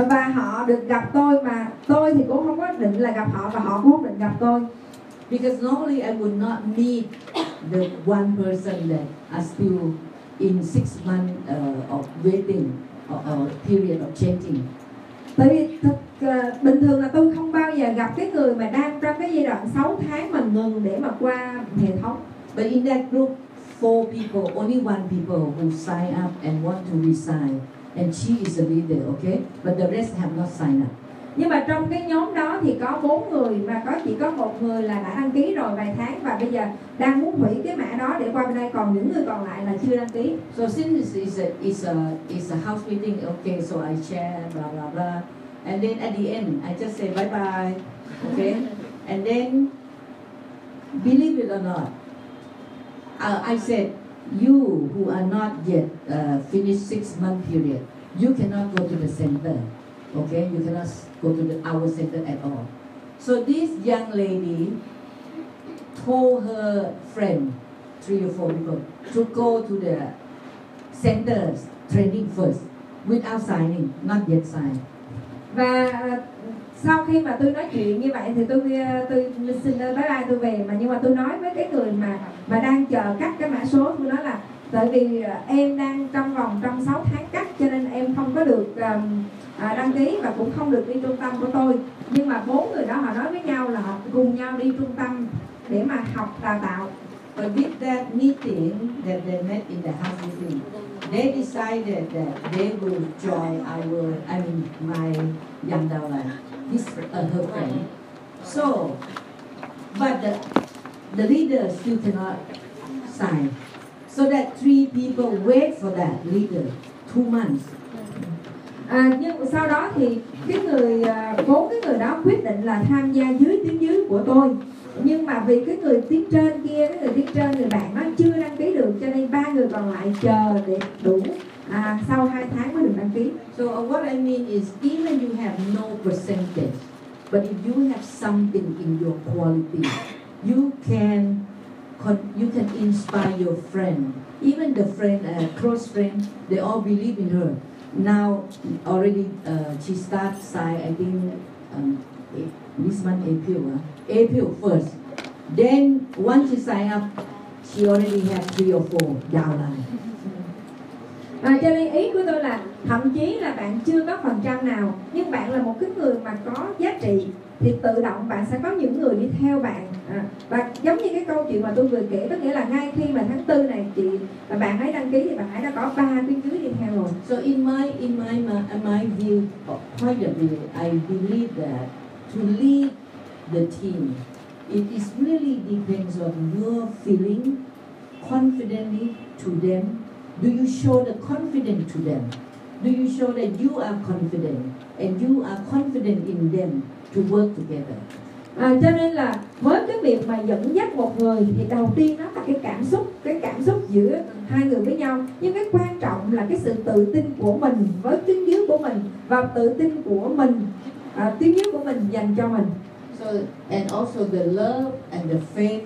Và họ được gặp tôi mà tôi thì cũng không có định là gặp họ và họ cũng không định gặp tôi. Because normally I would not meet the one person that are still in 6 months of waiting or period of changing. Tại vì bình thường là tôi không bao giờ gặp cái người mà đang trong cái giai đoạn 6 tháng mà ngừng để mà qua hệ thống. But in that group, 4 people, only one people who sign up and want to resign. And she is a leader, okay? But the rest have not signed up. Nhưng mà trong cái nhóm đó thì có 4 người mà chỉ có 1 người là đã đăng ký rồi vài tháng và bây giờ đang muốn hủy cái mã đó để qua bên đây, còn những người còn lại là chưa đăng ký. So since it's a house meeting, okay? So I share blah blah blah, and then at the end I just say bye bye, okay? And then believe it or not, I said, you who are not yet finished 6 month period, you cannot go to the center, okay? You cannot go to our center at all. So this young lady told her friend, 3 or 4 people, to go to the center training first, without signing, not yet signed. Và sau khi mà tôi nói chuyện như vậy thì tôi xin bye bye, tôi về. Mà nhưng mà tôi nói với cái người mà đang chờ cắt cái mã số, tôi nói là tại vì em đang trong vòng trong 6 tháng cắt cho nên em không có được đăng ký và cũng không được đi trung tâm của tôi. Nhưng mà 4 người đó họ nói với nhau là họ cùng nhau đi trung tâm để mà học đào tạo. But with that meeting that they met in the house meeting, they decided that they will join my young downline. This her friend. So, but the leader still cannot sign. So that 3 people wait for that leader 2 months. Nhưng sau đó thì bốn cái người đó quyết định là tham gia dưới tiếng dưới của tôi. Nhưng mà vì cái người tiếng trên kia, cái người tiếng trên người bạn nó chưa đăng ký được, cho nên 3 người còn lại chờ để đủ sau 2 tháng mới được đăng ký. So what I mean is even you have no percentage, but if you have something in your quality, you can inspire your friend. Even the friend, close friend, they all believe in her. Now already she starts, I think this month April 1st. Then once she sign up, she already have 3 or 4 downline. Cho nên ý của tôi là thậm chí là bạn chưa có phần trăm nào nhưng bạn là một cái người mà có giá trị thì tự động bạn sẽ có những người đi theo bạn. Và giống như cái câu chuyện mà tôi vừa kể, có nghĩa là ngay khi mà tháng 4 này chị và bạn ấy đăng ký thì bạn ấy đã có 3 tuyến dưới đi theo rồi. So in my view, point of view, I believe that to lead the team, it is really depends on your feeling confidently to them. Do you show the confidence to them? Do you show that you are confident and you are confident in them to work together? Cho nên là với cái việc mà dẫn dắt một người thì đầu tiên nó là cái cảm xúc giữa hai người với nhau, nhưng cái quan trọng là cái sự tự tin của mình với tiếng dưới của mình và tự tin của mình, tiếng dưới của mình dành cho mình. So, and also the love and the faith.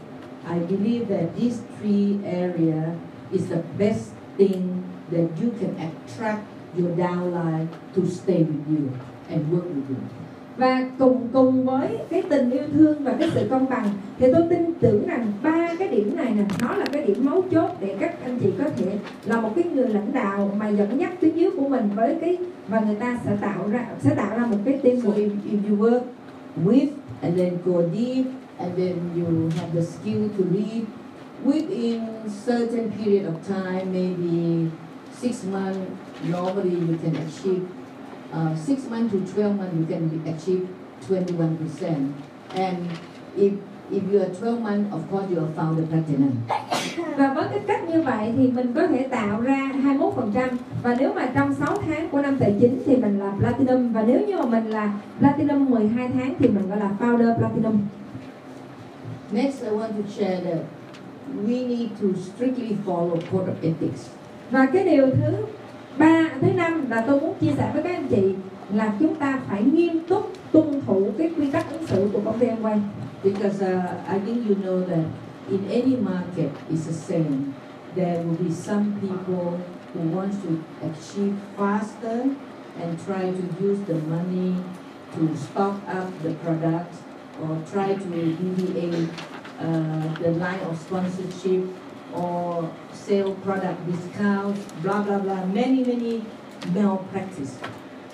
I believe that these 3 areas is the best thing that you can attract your downline to stay with you and work with you. Và cùng với cái tình yêu thương và cái sự công bằng thì tôi tin tưởng rằng ba cái điểm này nè, nó là cái điểm mấu chốt để các anh chị có thể là một cái người lãnh đạo mà dẫn dắt tuyến dưới của mình với cái, và người ta sẽ tạo ra một cái team. So if you work with and then go deep and then you have the skill to lead within certain period of time, maybe 6 months, normally you can achieve 6 months to 12 months, you can achieve 21%. And if you are 12 months, of course you are founder platinum. Và với cái cách như vậy thì mình có thể tạo ra 21%. Và nếu mà trong 6 tháng của năm tài chính thì mình là platinum. Và nếu như mà mình là platinum 12 tháng thì mình gọi là founder platinum. Next, I want to share that we need to strictly follow code of ethics. Và cái điều thứ năm là tôi muốn chia sẻ với các anh chị là chúng ta phải nghiêm túc tuân thủ cái quy tắc ứng xử của công ty Amway. Because I think you know that in any market it's the same. There will be some people who want to achieve faster and try to use the money to stock up the product or try to deviate the line of sponsorship or sale product discounts, blah blah blah, many malpractice.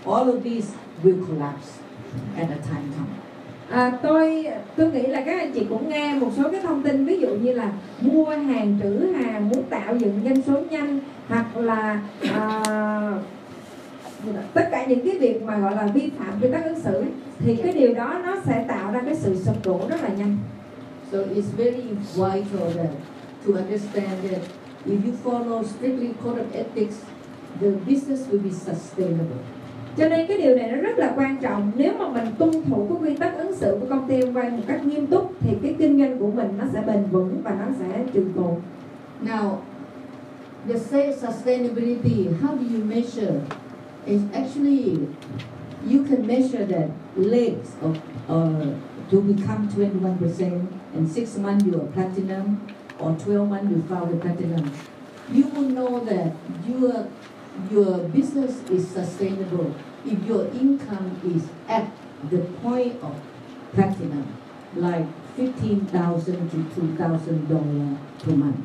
All of these will collapse at the time come. Tôi nghĩ là các anh chị cũng nghe một số cái thông tin, ví dụ như là mua hàng trữ hàng, muốn tạo dựng doanh số nhanh, hoặc là tất cả những cái việc mà gọi là vi phạm quy tắc ứng xử, thì cái điều đó nó sẽ tạo ra cái sự sụp đổ rất là nhanh. So it's very vital that to understand that if you follow strictly code of ethics, the business will be sustainable. Cho nên cái điều này nó rất là quan trọng. Nếu mà mình tuân thủ cái quy tắc ứng xử của công ty Amway một cách nghiêm túc thì cái kinh doanh của mình nó sẽ bền vững và nó sẽ trường tồn. Now, the sustainability, how do you measure? It's actually you can measure that legs of to become 21% and 6 months you are platinum, or 12 months you found the platinum, you will know that your business is sustainable if your income is at the point of platinum, like $15,000 to $2,000 per month.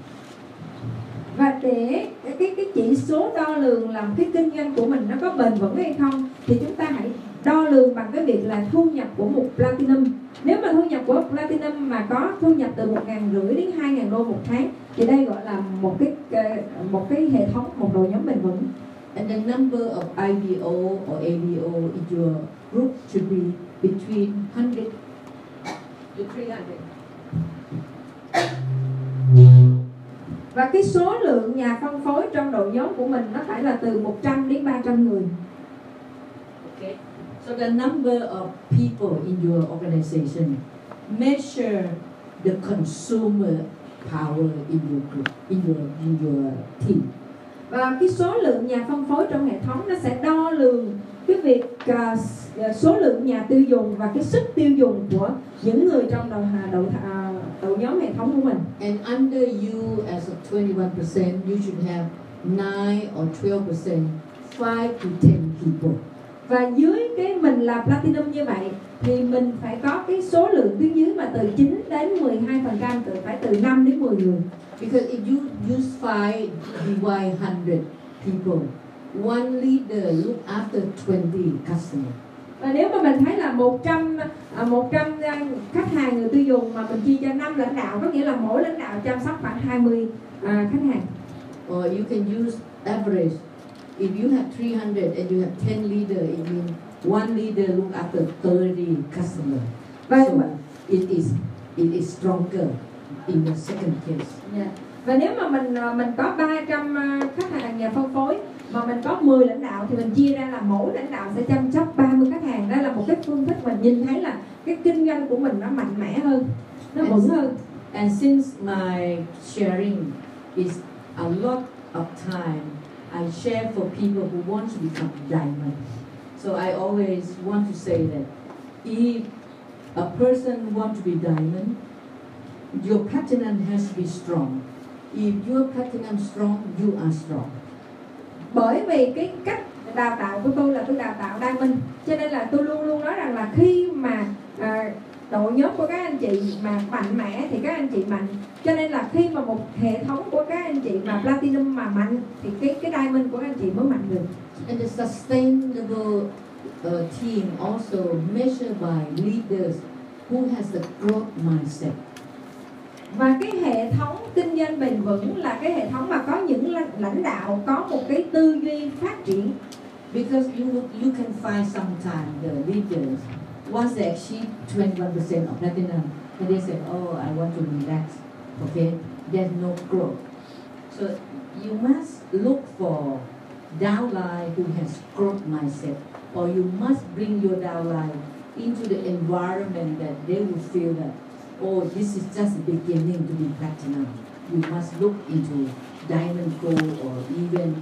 Và để cái chỉ số đo lường làm cái kinh doanh của mình nó có bền vững hay không thì chúng ta hãy đo lường bằng cái việc là thu nhập của một platinum. Nếu mà thu nhập của platinum mà có thu nhập từ 1.500 đến 2.000 đô một tháng thì đây gọi là một cái hệ thống, một đội nhóm bền vững. And the number of IBO or ABO in your group should be between 100 to 300. Và cái số lượng nhà phân phối trong đội nhóm của mình nó phải là từ 100 đến 300 người. Okay. So the number of people in your organization, measure the consumer power in your group, in your team. Và cái số lượng nhà phân phối trong hệ thống nó sẽ đo lường cái việc số lượng nhà tiêu dùng và cái sức tiêu dùng của những người trong đội nhóm hệ thống của mình. And under you as a 21%, you should have 9 or 12%, 5 to 10 people. Và dưới cái mình là platinum như vậy thì mình phải có cái số lượng tuyến dưới mà từ 9 đến 12%, phải từ 5 đến 10 người. Because if you use 5 divide 100 people, one leader look after 20 customers. Và nếu mà mình thấy là 100 khách hàng người tiêu dùng mà mình chia cho 5 lãnh đạo, có nghĩa là mỗi lãnh đạo chăm sóc khoảng 20 khách hàng. Or you can use average. If you have 300 and you have 10 leaders, it means one leader look after 30 customers. So it is stronger in the second case. Yeah. Và nếu mà mình có 300 khách hàng nhà phân phối mà mình có 10 lãnh đạo thì mình chia ra là mỗi lãnh đạo sẽ chăm sóc 30 khách hàng. Đó là một cái phương thức mình nhìn thấy là cái kinh doanh của mình nó mạnh mẽ hơn, nó vững hơn. And since my sharing is a lot of time, I share for people who want to become diamond. So I always want to say that if a person wants to be diamond, your platinum has to be strong. If you're platinum strong, you are strong. Bởi vì cái cách đào tạo của tôi là tôi đào tạo diamond, cho nên là tôi luôn luôn nói rằng là khi mà đội nhóm của các anh chị mà mạnh mẽ thì các anh chị mạnh. Cho nên là khi mà một hệ thống của các anh chị mà platinum mà mạnh thì cái diamond của các anh chị mới mạnh được. And the sustainable team also measured by leaders who has a growth mindset. Và cái hệ thống kinh doanh bền vững là cái hệ thống mà có những lãnh đạo có một cái tư duy phát triển. Because you can find sometimes the leaders once they achieve 21% of platinum, they say, "Oh, I want to relax." Okay, there's no growth. So you must look for downline who has growth mindset, or you must bring your downline into the environment that they will feel that, oh, this is just beginning to be platinum. You must look into diamond gold or even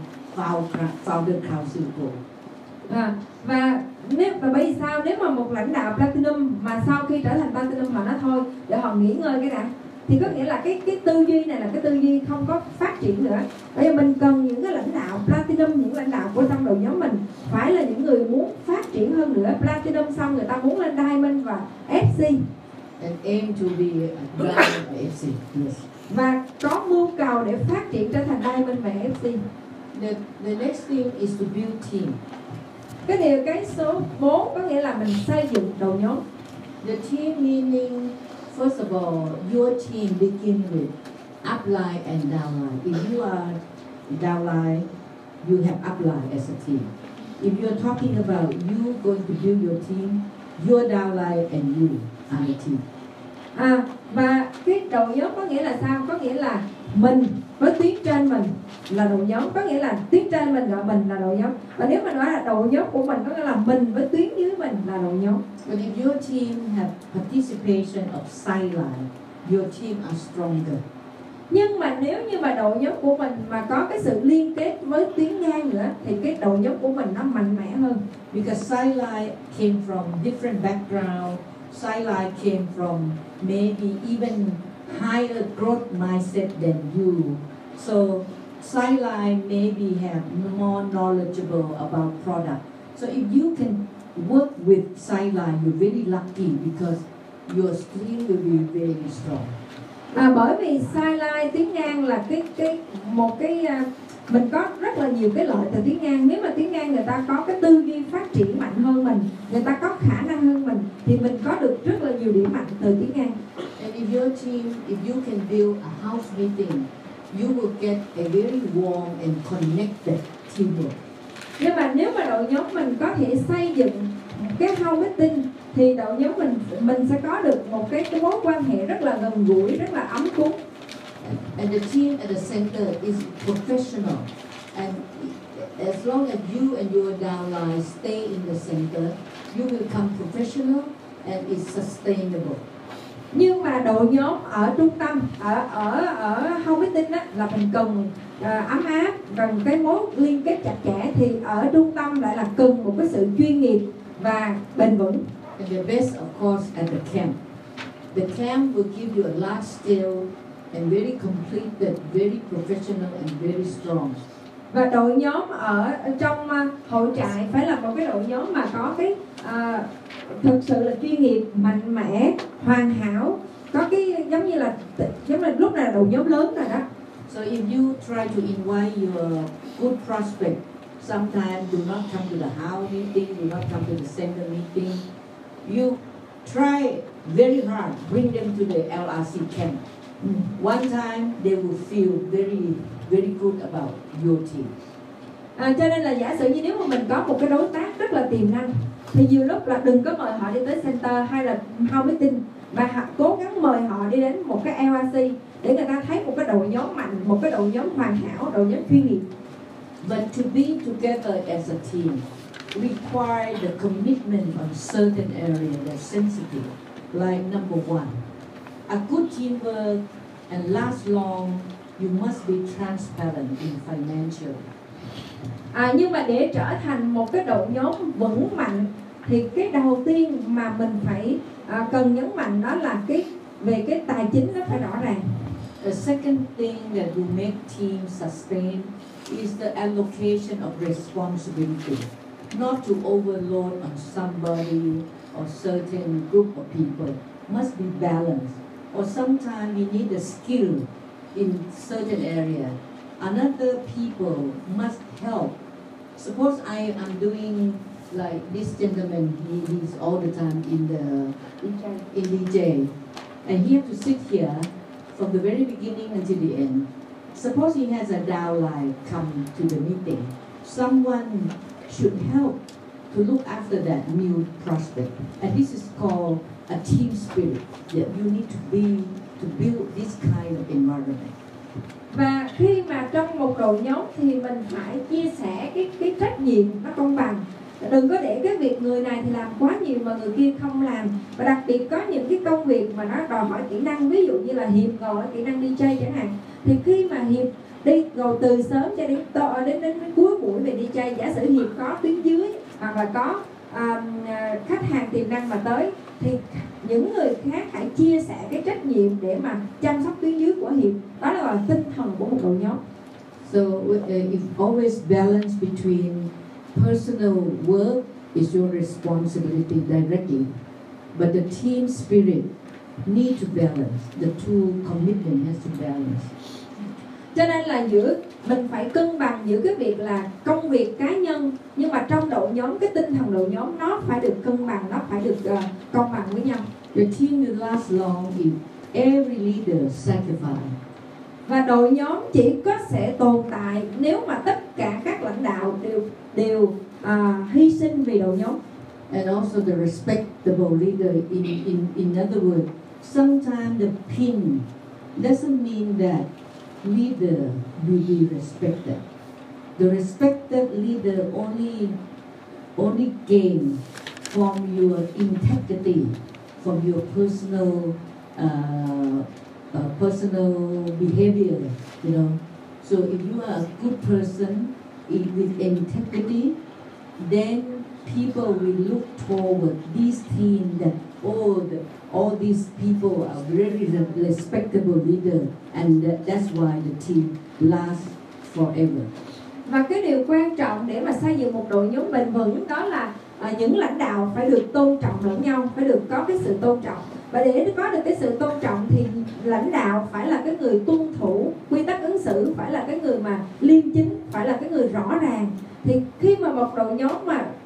founder council gold. Và bây sao nếu mà một lãnh đạo platinum mà sau khi trở thành platinum họ nói thôi để họ nghỉ ngơi cái đã, thì có nghĩa là cái tư duy này là cái tư duy không có phát triển nữa. Bây giờ mình cần những cái lãnh đạo platinum, những lãnh đạo của trong đội nhóm mình phải là những người muốn phát triển hơn nữa. Platinum xong người ta muốn lên diamond và FC. And aim to be a diamond và FC. Yes. Và có mưu cầu để phát triển trở thành diamond và FC. The next thing is to build team. Cái số 4 có nghĩa là mình xây dựng đội nhóm. The team meaning first of all your team begin with upline and downline. If you are downline, you have upline as a team. If you are talking about you going to build your team, your downline and you are the team. Và cái đội nhóm có nghĩa là sao? Có nghĩa là mình với tuyến trên mình là đội nhóm, có nghĩa là tuyến trên mình gọi mình là đội nhóm. Và nếu mình nói là đội nhóm của mình có nghĩa là mình với tuyến dưới mình là đội nhóm. But if your team have participation of sideline, your team are stronger. Nhưng mà nếu như mà đội nhóm của mình mà có cái sự liên kết với tuyến ngang nữa thì cái đội nhóm của mình nó mạnh mẽ hơn. Because sideline came from different background, sideline came from maybe even higher growth mindset than you. So sideline maybe have more knowledgeable about product. So if you can work with sideline, you're very lucky because your team will be very strong. Bởi vì sideline tiếng ngang là một cái mình có rất là nhiều cái lợi từ tiếng ngang. Nếu mà tiếng ngang người ta có cái tư duy phát triển mạnh hơn mình, người ta có khả năng hơn mình thì mình có được rất là nhiều điểm mạnh từ tiếng ngang. And if your team, if you can build a house meeting, you will get a very warm and connected teamwork. Nhưng mà nếu mà đội nhóm mình có thể xây dựng cái house meeting thì đội nhóm mình sẽ có được một cái mối quan hệ rất là gần gũi, rất là ấm cúng. And the team at the center is professional. And as long as you and your downline stay in the center, you will become professional and it's sustainable. Nhưng mà đội nhóm ở trung tâm, ở home meeting á, là mình cần ấm áp, cần cái mối liên kết chặt chẽ, thì ở trung tâm lại là cần một cái sự chuyên nghiệp và bền vững. And the best of course at the camp. The camp will give you a large scale and very completed, very professional and very strong. Và đội nhóm ở trong hội trại phải là một cái đội nhóm mà có cái thực sự là chuyên nghiệp, mạnh mẽ, hoàn hảo, có cái giống như là lúc này là đội nhóm lớn rồi đó. So if you try to invite your good prospect, sometimes do not come to the house meeting, do not come to the center meeting. You try very hard, bring them to the LRC camp. One time they will feel very, very good about your team. Cho nên là giả sử như nếu mà mình có một cái đối tác rất là tiềm năng thì nhiều lúc là đừng có mời họ đi tới center hay là home meeting, và cố gắng mời họ đi đến một cái LRC để người ta thấy một cái đội nhóm mạnh, một cái đội nhóm hoàn hảo, đội nhóm chuyên nghiệp. But to be together as a team require the commitment on certain area that's sensitive. Like number one, a good teamwork and last long, you must be transparent in financial. Nhưng mà để trở thành một cái đội nhóm vững mạnh thì cái đầu tiên mà mình phải cần nhấn mạnh đó là về cái tài chính nó phải rõ ràng. The second thing that will make teams sustain is the allocation of responsibility, not to overload on somebody or certain group of people. Must be balanced. Or sometimes we need a skill in certain area. Another people must help. Suppose I am doing like this gentleman, he is all the time in DJ. And he has to sit here from the very beginning until the end. Suppose he has a downline come to the meeting. Someone should help to look after that new prospect. And this is called a team spirit that you need to be to build this kind of environment. Và khi mà trong một đội nhóm thì mình phải chia sẻ cái trách nhiệm nó công bằng. Đừng có để cái việc người này thì làm quá nhiều mà người kia không làm. Và đặc biệt có những cái công việc mà nó đòi hỏi kỹ năng, ví dụ như là Hiệp ngồi kỹ năng DJ chẳng hạn. Thì khi mà Hiệp đi ngồi từ sớm cho đến cuối buổi về DJ, giả sử Hiệp có tuyến dưới hoặc là có khách hàng tiềm năng mà tới, thì những người khác hãy chia sẻ cái trách nhiệm để mà chăm sóc tuyến dưới của Hiệp. Đó là tinh thần của một đội nhóm. So if always balance between personal work is your responsibility directly, but the team spirit need to balance. The two commitment has to balance. Cho nên là mình phải cân bằng giữa cái việc là công việc cá nhân, nhưng mà trong đội nhóm cái tinh thần đội nhóm nó phải được cân bằng, nó phải được công bằng với nhau. The team will last long if every leader sacrifice. Và đội nhóm chỉ có sẽ tồn tại nếu mà tất cả các lãnh đạo đều hy sinh vì đội nhóm. And also the respectable leader. In other words, sometimes the pin doesn't mean that leader will be respected. The respected leader only gain from your integrity, from your personal personal behavior, you know. So if you are a good person with integrity, then people will look toward this team that all these people are very respectable leaders, and that's why the team lasts forever. Và cái điều quan trọng để mà xây dựng một đội nhóm bền vững đó là những lãnh đạo phải được tôn trọng lẫn nhau, phải được có cái sự tôn trọng. Và để có được cái sự tôn trọng thì lãnh đạo phải là cái người tuân thủ quy tắc ứng xử, phải là cái người mà liêm chính, phải là cái người rõ ràng. Thì khi mà một đội nhóm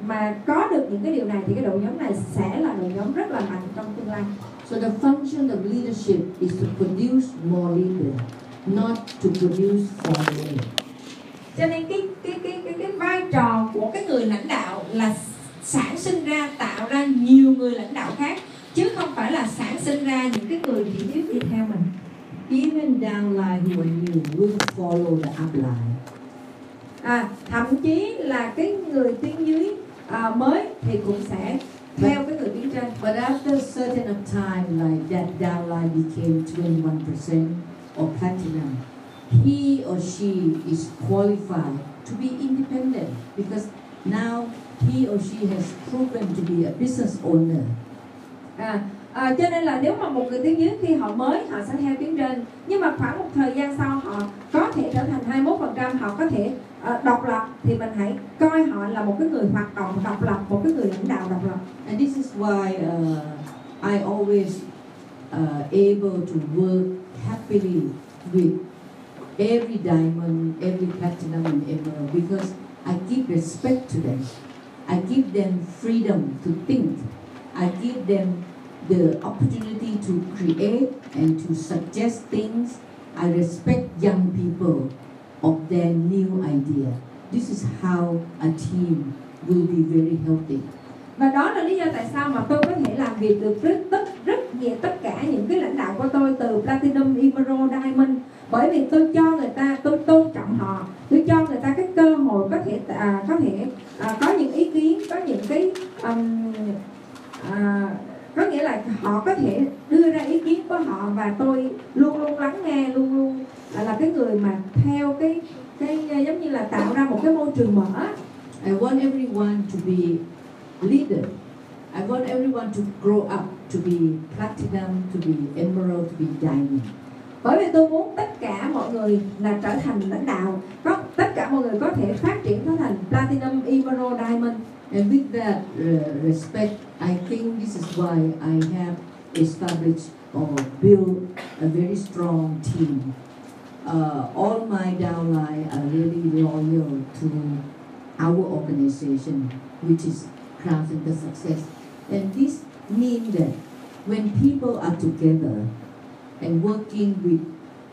mà có được những cái điều này thì cái đội nhóm này sẽ là đội nhóm rất là mạnh trong tương lai. So the function of leadership is to produce more leaders, not to produce followers. Cho nên cái vai trò của cái người lãnh đạo là sản sinh ra, tạo ra nhiều người lãnh đạo khác, chứ không phải là sản sinh ra những cái người chỉ đi theo mình. Even downline who are new will follow the upline. Thậm chí là cái người tuyến dưới mới thì cũng sẽ theo cái người tuyến trên. But after a certain time, like that downline became 21% or platinum, he or she is qualified to be independent because now he or she has proven to be a business owner. Cho nên là nếu mà một người tuyến dưới khi họ mới họ sẽ theo tuyến trên, nhưng mà khoảng một thời gian sau họ có thể trở thành 21%, họ có thể độc lập, thì mình hãy coi họ là một cái người hoạt động độc lập, một cái người lãnh đạo độc lập. And this is why I always able to work happily with every diamond, every platinum and emerald because I give respect to them. I give them freedom to think. I give them the opportunity to create and to suggest things. I respect young people of their new idea. This is how a team will be very healthy. Và đó là lý do tại sao mà tôi có thể làm việc được tất cả những cái lãnh đạo của tôi từ Platinum, Emerald, Diamond, bởi vì tôi cho người ta, tôi tôn trọng họ, tôi cho người ta cái cơ hội có những ý kiến, có những cái có nghĩa là họ có thể đưa ra ý kiến của họ, và tôi luôn luôn lắng nghe, luôn luôn là cái người mà theo cái giống như là tạo ra một cái môi trường mở. I want everyone to be leader. I want everyone to grow up to be platinum, to be emerald, to be diamond. Bởi vì tôi muốn tất cả mọi người là trở thành lãnh đạo, tất cả mọi người có thể phát triển trở thành Platinum, Emerald, Diamond. And with that respect, I think this is why I have established or built a very strong team. All my downline are really loyal to our organization, which is Crowd Center Success. And this means that when people are together and working with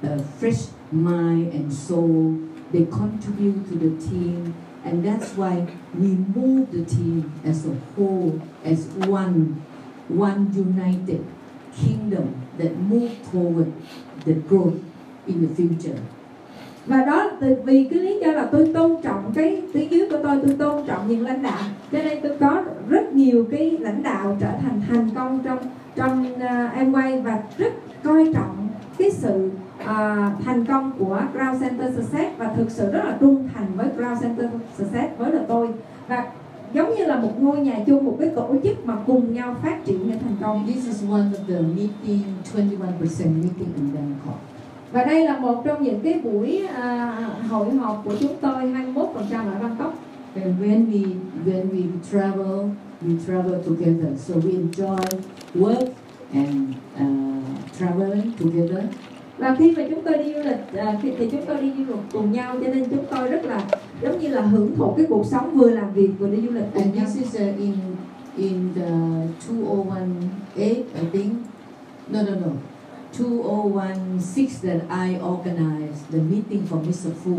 a fresh mind and soul, they contribute to the team, and that's why we move the team as a whole, as one united kingdom that moves forward the growth in the future. Và đó vì cái lý do là tôi tôn trọng cái tiếng dưới của tôi tôn trọng những lãnh đạo, cho nên tôi có rất nhiều cái lãnh đạo trở thành thành công trong Amway và rất coi trọng cái sự thành công của Crowd Center Success và thực sự rất là trung thành với Crowd Center Success với là tôi, và giống như là một ngôi nhà chung, một cái tổ chức mà cùng nhau phát triển để thành công. This is one of the meeting 21% meeting in Bangkok. Và đây là một trong những cái buổi hội họp của chúng tôi 21% ở Bangkok. And when we travel, we travel together, so we enjoy work and traveling together. Và khi mà chúng tôi đi du lịch thì chúng tôi đi du lịch cùng nhau, cho nên chúng tôi rất là giống như là hưởng thụ cái cuộc sống vừa làm việc vừa đi du lịch cùng nhau. And this is in the 2018, I think. No. 2016 that I organized the meeting for Mr. Fu,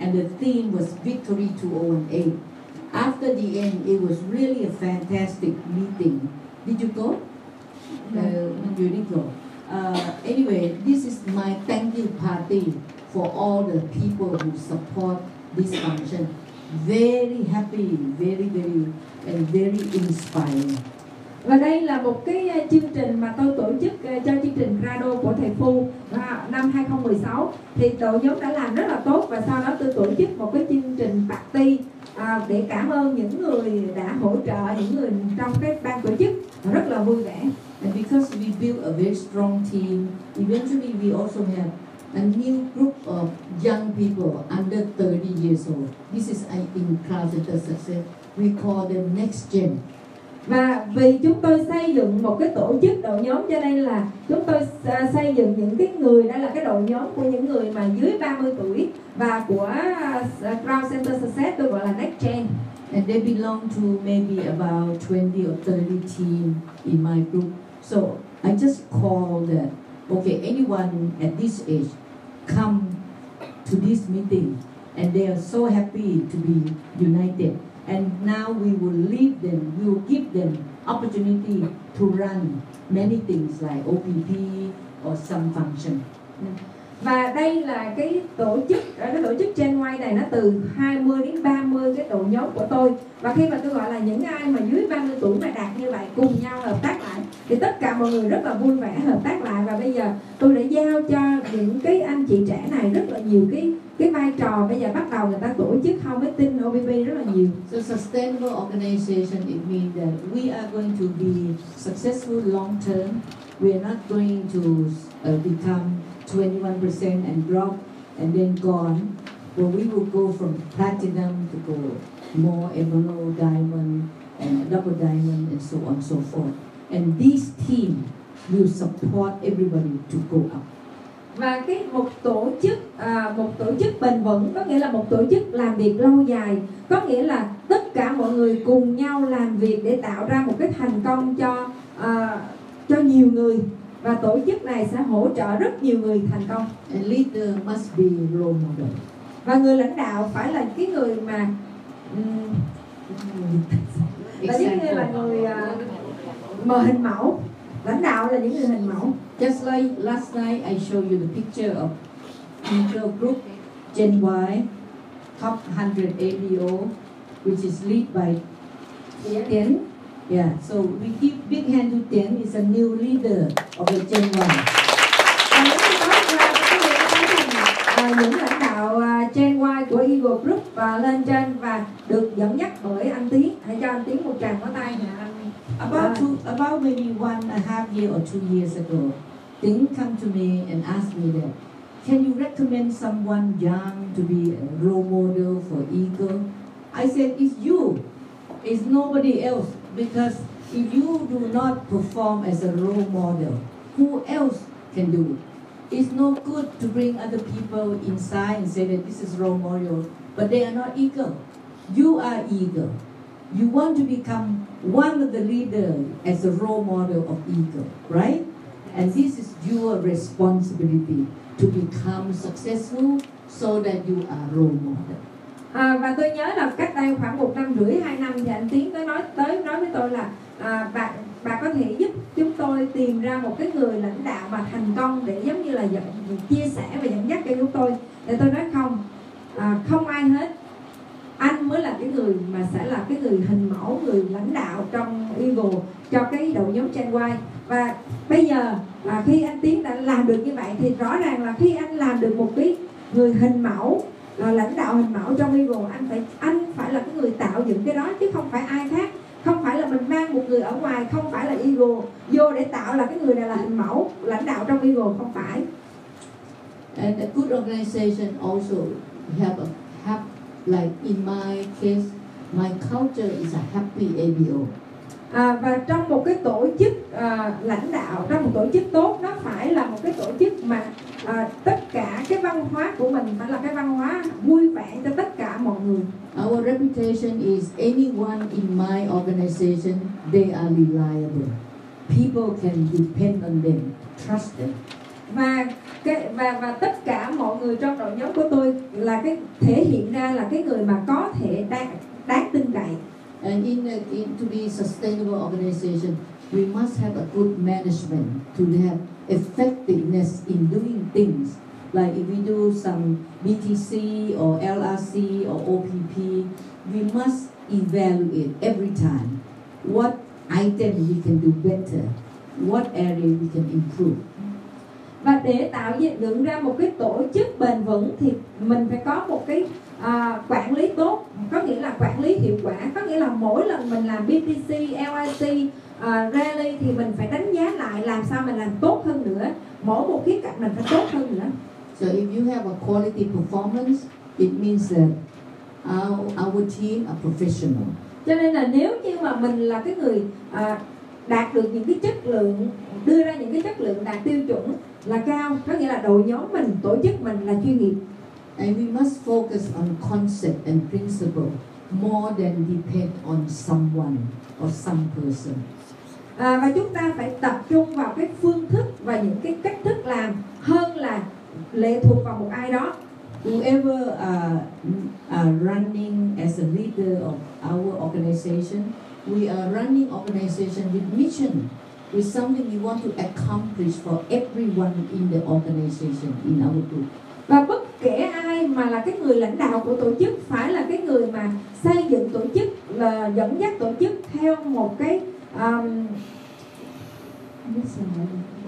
and the theme was Victory 2018. After the end, it was really a fantastic meeting. Did you go? No. You didn't go. Anyway, this is my thank you party for all the people who support this function. Very happy, very, very inspiring. Và đây là một cái chương trình mà tôi tổ chức cho chương trình Grado của thầy Phu năm 2016. Thì đội nhóm đã làm rất là tốt, và sau đó tôi tổ chức một cái chương trình party để cảm ơn những người đã hỗ trợ, những người trong cái ban tổ chức, rất là vui vẻ. And because we build a very strong team, eventually we also have a new group of young people under 30 years old. This is I think Crowd Center Success. We call them next gen. Và vì chúng tôi xây dựng một cái tổ chức đội nhóm, cho nên là chúng tôi xây dựng những cái người, đây là cái đội nhóm của những người mà dưới 30 tuổi và của Crowd Center Success, tôi gọi là next gen. And they belong to maybe about 20 or 30 team in my group. So I just call that, okay, anyone at this age come to this meeting and they are so happy to be united. And now we will lead them, we will give them opportunity to run many things like OPP or some function. Và đây là cái tổ chức Gen Y này, nó từ 20 đến 30 cái đội nhóm của tôi. Và khi mà tôi gọi là những ai mà dưới 30 tuổi mà đạt như vậy cùng nhau hợp tác lại, thì tất cả mọi người rất là vui vẻ hợp tác lại. Và bây giờ tôi đã giao cho những cái anh chị trẻ này rất là nhiều cái vai trò. Bây giờ bắt đầu người ta tổ chức Hometing OPP rất là nhiều. So sustainable organization, it means that we are going to be successful long term. We are not going to become 21% and drop and then gone. Well, we will go from platinum to gold, more emerald, diamond, and double diamond, and so on and so forth. And this team will support everybody to go up. Và một tổ chức bền vững có nghĩa là một tổ chức làm việc lâu dài, có nghĩa là tất cả mọi người cùng nhau làm việc để tạo ra một cái thành công cho nhiều người. Và tổ chức này sẽ hỗ trợ rất nhiều người thành công. And leader must be role model. Và người lãnh đạo phải là cái người mà là những người mà hình mẫu. Lãnh đạo là những người hình mẫu. Just like last night I show you the picture of Eagle group Gen Y top 100 ABO, which is lead by Tiến. Yeah, so we give big hand to Tien, is a new leader of the Gen Y. Những lãnh đạo Gen Y của Eagle Group và lên trên và được dẫn dắt bởi anh Tiến. Hãy cho anh Tiến một tràng pháo tay nè anh. About maybe 1.5 years or 2 years ago, thing come to me and ask me that, can you recommend someone young to be a role model for Eagle? I said, it's you, it's nobody else, because if you do not perform as a role model, who else can do it? It's no good to bring other people inside and say that this is role model, but they are not Eagle. You are Eagle. You want to become one of the leaders as a role model of Eagle, right? And this is your responsibility to become successful so that you are role model. Và tôi nhớ là cách đây khoảng 1 năm rưỡi 2 năm thì anh Tiến có nói với tôi là bà có thể giúp chúng tôi tìm ra một cái người lãnh đạo mà thành công để giống như là chia sẻ và dẫn dắt cho chúng tôi. Để tôi nói không, không ai hết. Anh mới là cái người mà sẽ là cái người hình mẫu, người lãnh đạo trong Eagle, cho cái đội nhóm Gen Y. Và bây giờ khi anh Tiến đã làm được như vậy thì rõ ràng là khi anh làm được một cái người hình mẫu, là lãnh đạo hình mẫu trong Eagle, anh phải là cái người tạo dựng cái đó, chứ không phải ai khác. Không phải là mình mang một người ở ngoài, không phải là Eagle vô để tạo là cái người này là hình mẫu lãnh đạo trong Eagle, không phải. And a good organization also have like in my case, my culture is a happy ABO. Và trong một cái tổ chức lãnh đạo, trong một tổ chức tốt, nó phải là một cái tổ chức mà tất cả cái văn hóa của mình phải là cái văn hóa vui vẻ cho tất cả mọi người. Our reputation is anyone in my organization, they are reliable. People can depend on them, trust them. Và tất cả mọi người trong đội nhóm của tôi là cái thể hiện ra là cái người mà có thể đáng tin cậy. And to be sustainable organization, we must have a good management to have effectiveness in doing things. Like if we do some BTC or LRC or OPP, we must evaluate every time what item we can do better, what area we can improve. Và để tạo dựng ra một cái tổ chức bền vững thì mình phải có một cái quản lý tốt, có nghĩa là quản lý hiệu quả, có nghĩa là mỗi lần mình làm BTC, LIC, rally thì mình phải đánh giá lại làm sao mình làm tốt hơn nữa, mỗi một khía cạnh mình phải tốt hơn nữa. So if you have a quality performance, it means that our team are professional. Cho nên là nếu như mà mình là cái người đạt được những cái chất lượng, đưa ra những cái chất lượng đạt tiêu chuẩn là cao, có nghĩa là đội nhóm mình, tổ chức mình là chuyên nghiệp. And we must focus on concept and principle more than depend on someone or some person. Và chúng ta phải tập trung vào cái phương thức và những cái cách thức làm hơn là lệ thuộc vào một ai đó. Whoever are running as a leader of our organization, we are running organization with mission. With something we want to accomplish for everyone in the organization, in our group. Và bất kể ai mà là cái người lãnh đạo của tổ chức phải là cái người mà xây dựng tổ chức, là dẫn dắt tổ chức theo một cái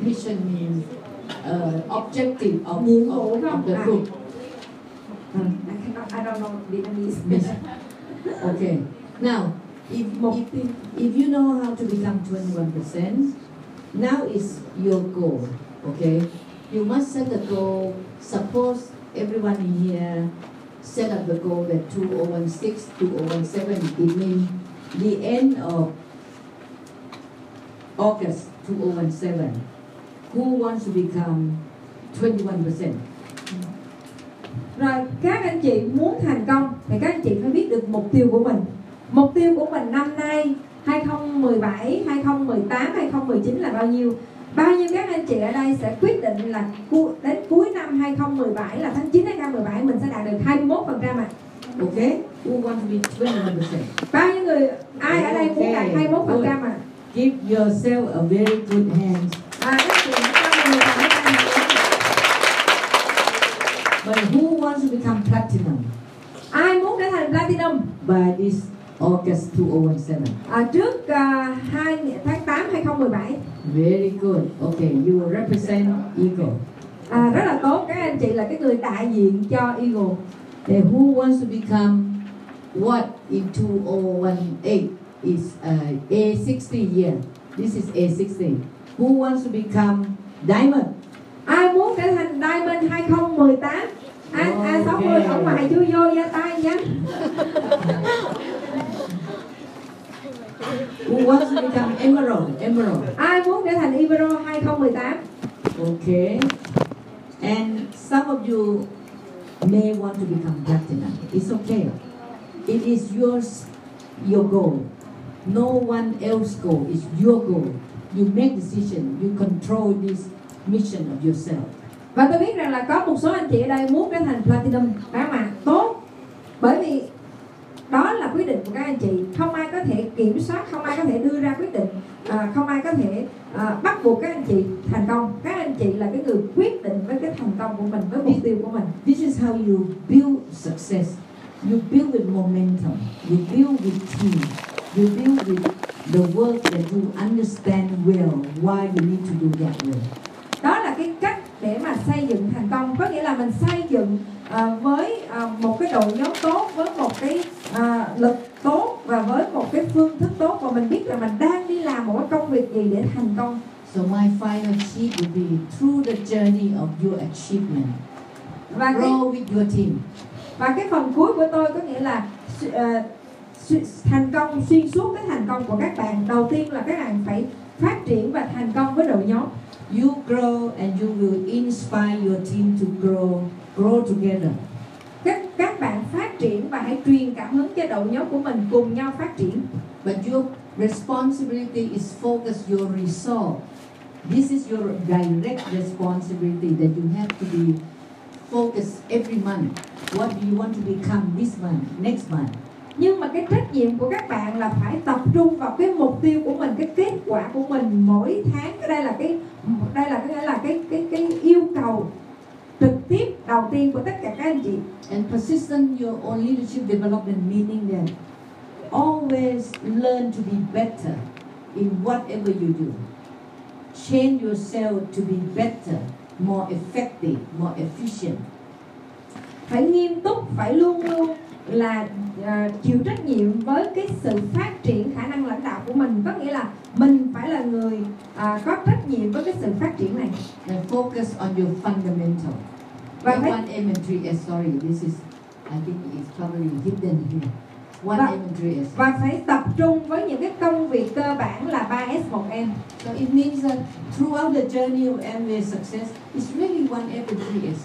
mission, objective of the group. I don't know Vietnamese. Yes. Okay. Now. If you know how to become 21%, now is your goal, okay? You must set the goal. Suppose everyone in here set up the goal that 2016, 2017, it means the end of August 2017. Who wants to become 21%? Rồi, các anh chị muốn thành công thì các anh chị phải biết được mục tiêu của mình. Mục tiêu của mình năm nay 2017, 2018, 2019 là bao nhiêu? Bao nhiêu các anh chị ở đây sẽ quyết định là đến cuối năm 2017 là tháng 9 2017 mình sẽ đạt được 21% ạ? Okay. Who want to be 21%? Bao nhiêu người, ai ở đây cũng đạt 21% ạ? Give yourself a very good hand. But who wants to become platinum? Ai muốn trở thành platinum? By this August 2017. Trước tháng 8 2017. Very good. Okay, you will represent Eagle. Rất là tốt, các anh chị là cái người đại diện cho Eagle. Then who wants to become what in 2018 is A60 year. This is A60. Who wants to become Diamond. Ai muốn trở thành Diamond 2018? A60 ở ngoài chưa vô ra tay nhá. Who wants to become Emerald? Emerald. Ai muốn trở thành Emerald 2018? Okay. And some of you may want to become platinum. It's okay. It is yours, your goal. No one else's goal. It's your goal. You make decision. You control this mission of yourself. Và tôi biết rằng là có một số anh chị ở đây muốn trở thành platinum, phải không ạ? Tốt. Bởi vì đó là quyết định của các anh chị. Không ai có thể kiểm soát, không ai có thể đưa ra quyết định, không ai có thể bắt buộc các anh chị thành công. Các anh chị là cái người quyết định với cái thành công của mình, với mục tiêu của mình. This is how you build success. You build with momentum. You build with team. You build with the work that you understand well. Why you need to do that well. Đó là cái cách để mà xây dựng thành công. Có nghĩa là mình xây dựng với một cái đội nhóm tốt, với một cái lực tốt và với một cái phương thức tốt, và mình biết là mình đang đi làm một cái công việc gì để thành công. So my final tip will be through the journey of your achievement. Và grow with your team. Và cái phần cuối của tôi có nghĩa là thành công xuyên suốt cái thành công của các bạn. Đầu tiên là các bạn phải phát triển và thành công với đội nhóm. You grow and you will inspire your team to grow together. Các bạn phát triển và hãy truyền cảm hứng cho đội nhóm của mình cùng nhau phát triển. But your responsibility is focus your resolve. This is your direct responsibility that you have to be focused every month. What do you want to become this month, next month? Nhưng mà cái trách nhiệm của các bạn là phải tập trung vào cái mục tiêu của mình, cái kết quả của mình mỗi tháng. Đây là cái yêu cầu trực tiếp đầu tiên của tất cả các anh chị. And persistent your own leadership development, meaning that always learn to be better in whatever you do. Change yourself to be better, more effective, more efficient. Phải nghiêm túc, phải luôn luôn là chịu trách nhiệm với cái sự phát triển khả năng lãnh đạo của mình. Có nghĩa là mình phải là người có trách nhiệm với cái sự phát triển này. And focus on your fundamental. Và one aim and three S. Sorry, this is I think it's probably hidden here. One aim and three S. Và phải tập trung với những cái công việc cơ bản là 3S 1M. So it means that throughout the journey of Amway success, it's really one aim and three S.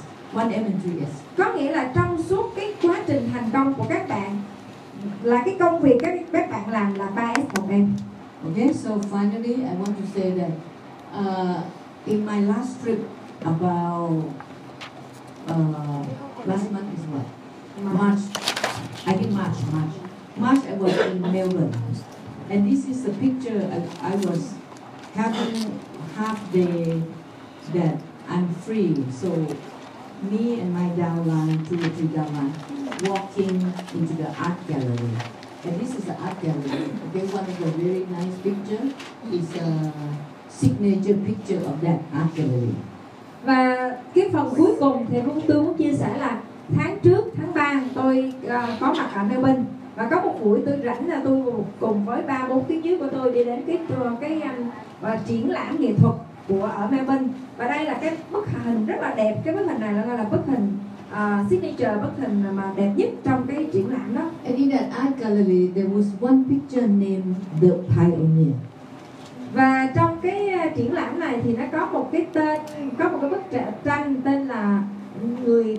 Có nghĩa là trong suốt cái quá trình thành công của các bạn là cái công việc các bạn làm là 3S 1M. Okay, so finally I want to say that in my last trip about last month is what? March. I think March. March I was in Melbourne, and this is the picture I was having half day that I'm free, so me and my downline, 2 or 3 downline, walking into the art gallery. And this is the art gallery. Okay, one of the very nice picture is a signature picture of that art gallery. Và cái phần cuối cùng thì tôi muốn chia sẻ là tháng trước, tháng 3, tôi có mặt ở Melbourne. Và có một buổi tôi rảnh là tôi cùng với 3-4 tiếng dưới của tôi đi đến cái triển lãm nghệ thuật của ở Melbourne. Và đây là cái bức hình rất là đẹp. Cái bức hình này là bức hình signature, bức hình mà đẹp nhất trong cái triển lãm đó. And in that art gallery there was one picture named The Pioneer. Và trong cái triển lãm này thì nó có một cái tên, có một cái bức tranh tên là người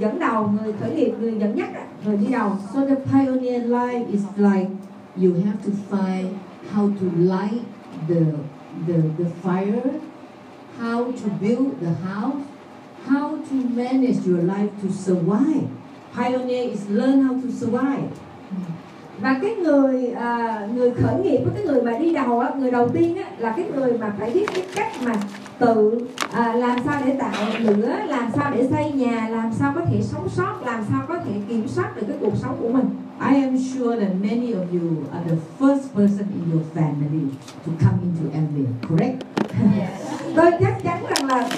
dẫn đầu, người khởi nghiệp, người dẫn dắt, người đi đầu. So the pioneer life is like you have to find how to light the fire, how to build the house, how to manage your life to survive. Pioneer is learn how to survive. Và cái người khởi nghiệp, cái người mà đi đầu, người đầu tiên là cái người mà phải biết cái cách mà tự làm sao để tạo lửa, làm sao để xây nhà, làm sao có thể sống sót, làm sao có thể kiểm soát được cái cuộc sống của mình. I am sure that many of you are the first person in your family to come into Amway, correct? Yes. Tôi chắc chắn rằng là